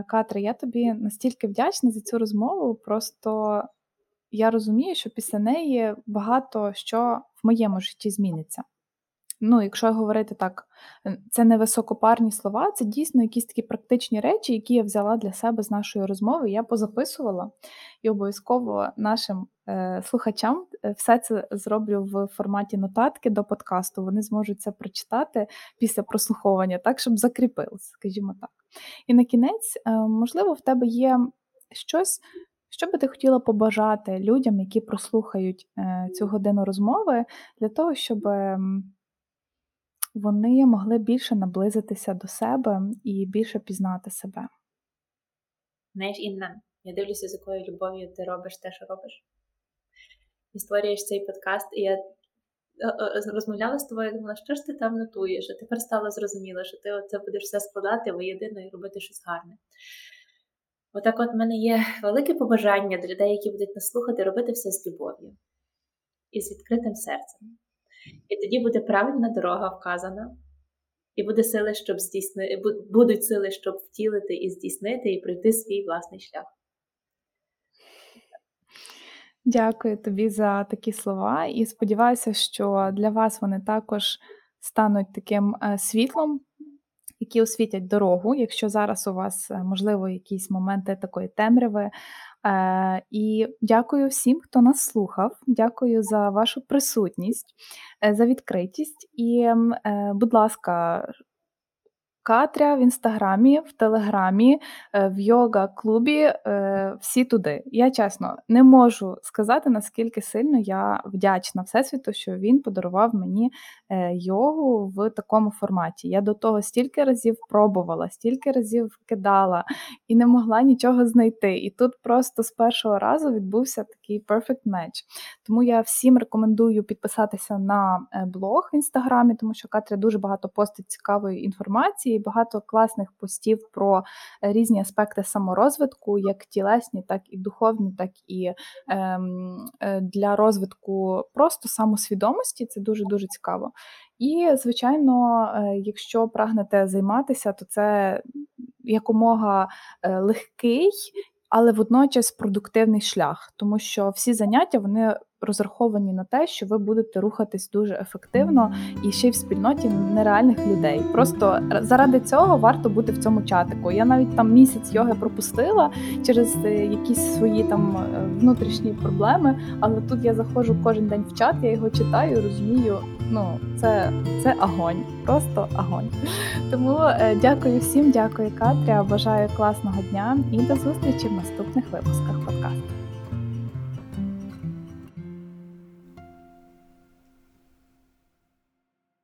Катря, я тобі настільки вдячна за цю розмову, просто я розумію, що після неї багато що в моєму житті зміниться. Якщо говорити так, це не високопарні слова, це дійсно якісь такі практичні речі, які я взяла для себе з нашої розмови, я позаписувала, і обов'язково нашим слухачам все це зроблю в форматі нотатки до подкасту, вони зможуть це прочитати після прослуховування, так, щоб закріпилося, скажімо так. І на кінець, можливо, в тебе є щось, що би ти хотіла побажати людям, які прослухають цю годину розмови, для того, щоб вони могли більше наблизитися до себе і більше пізнати себе. Знаєш, Інна, я дивлюся, з якою любов'ю ти робиш те, що робиш. І створюєш цей подкаст, і я розмовляла з тобою, думала, що ж ти там нотуєш, а тепер стало зрозуміло, що ти оце будеш все складати воєдино і робити щось гарне. Отак от в мене є велике побажання для людей, які будуть нас слухати, робити все з любов'ю і з відкритим серцем. І тоді буде правильна дорога вказана, і будуть сили, щоб втілити і здійснити, і пройти свій власний шлях. Дякую тобі за такі слова, і сподіваюся, що для вас вони також стануть таким світлом, які освітять дорогу, якщо зараз у вас, можливо, якісь моменти такої темряви. І дякую всім, хто нас слухав, дякую за вашу присутність, за відкритість. І, будь ласка, Катря в Інстаграмі, в Телеграмі, в йога-клубі, всі туди. Я, чесно, не можу сказати, наскільки сильно я вдячна Всесвіту, що він подарував мені йогу в такому форматі. Я до того стільки разів пробувала, стільки разів кидала і не могла нічого знайти. І тут просто з першого разу відбувся такий perfect match. Тому я всім рекомендую підписатися на блог в Інстаграмі, тому що Катря дуже багато постить цікавої інформації, і багато класних постів про різні аспекти саморозвитку, як тілесні, так і духовні, так і для розвитку просто самосвідомості. Це дуже-дуже цікаво. І, звичайно, якщо прагнете займатися, то це якомога легкий, але водночас продуктивний шлях, тому що всі заняття, вони розраховані на те, що ви будете рухатись дуже ефективно і ще й в спільноті нереальних людей. Просто заради цього варто бути в цьому чатику. Я навіть там місяць йоги пропустила через якісь свої там внутрішні проблеми, але тут я заходжу кожен день в чат, я його читаю, розумію, ну, це огонь, просто огонь. Тому дякую всім, дякую, Катря, бажаю класного дня і до зустрічі в наступних випусках подкасту.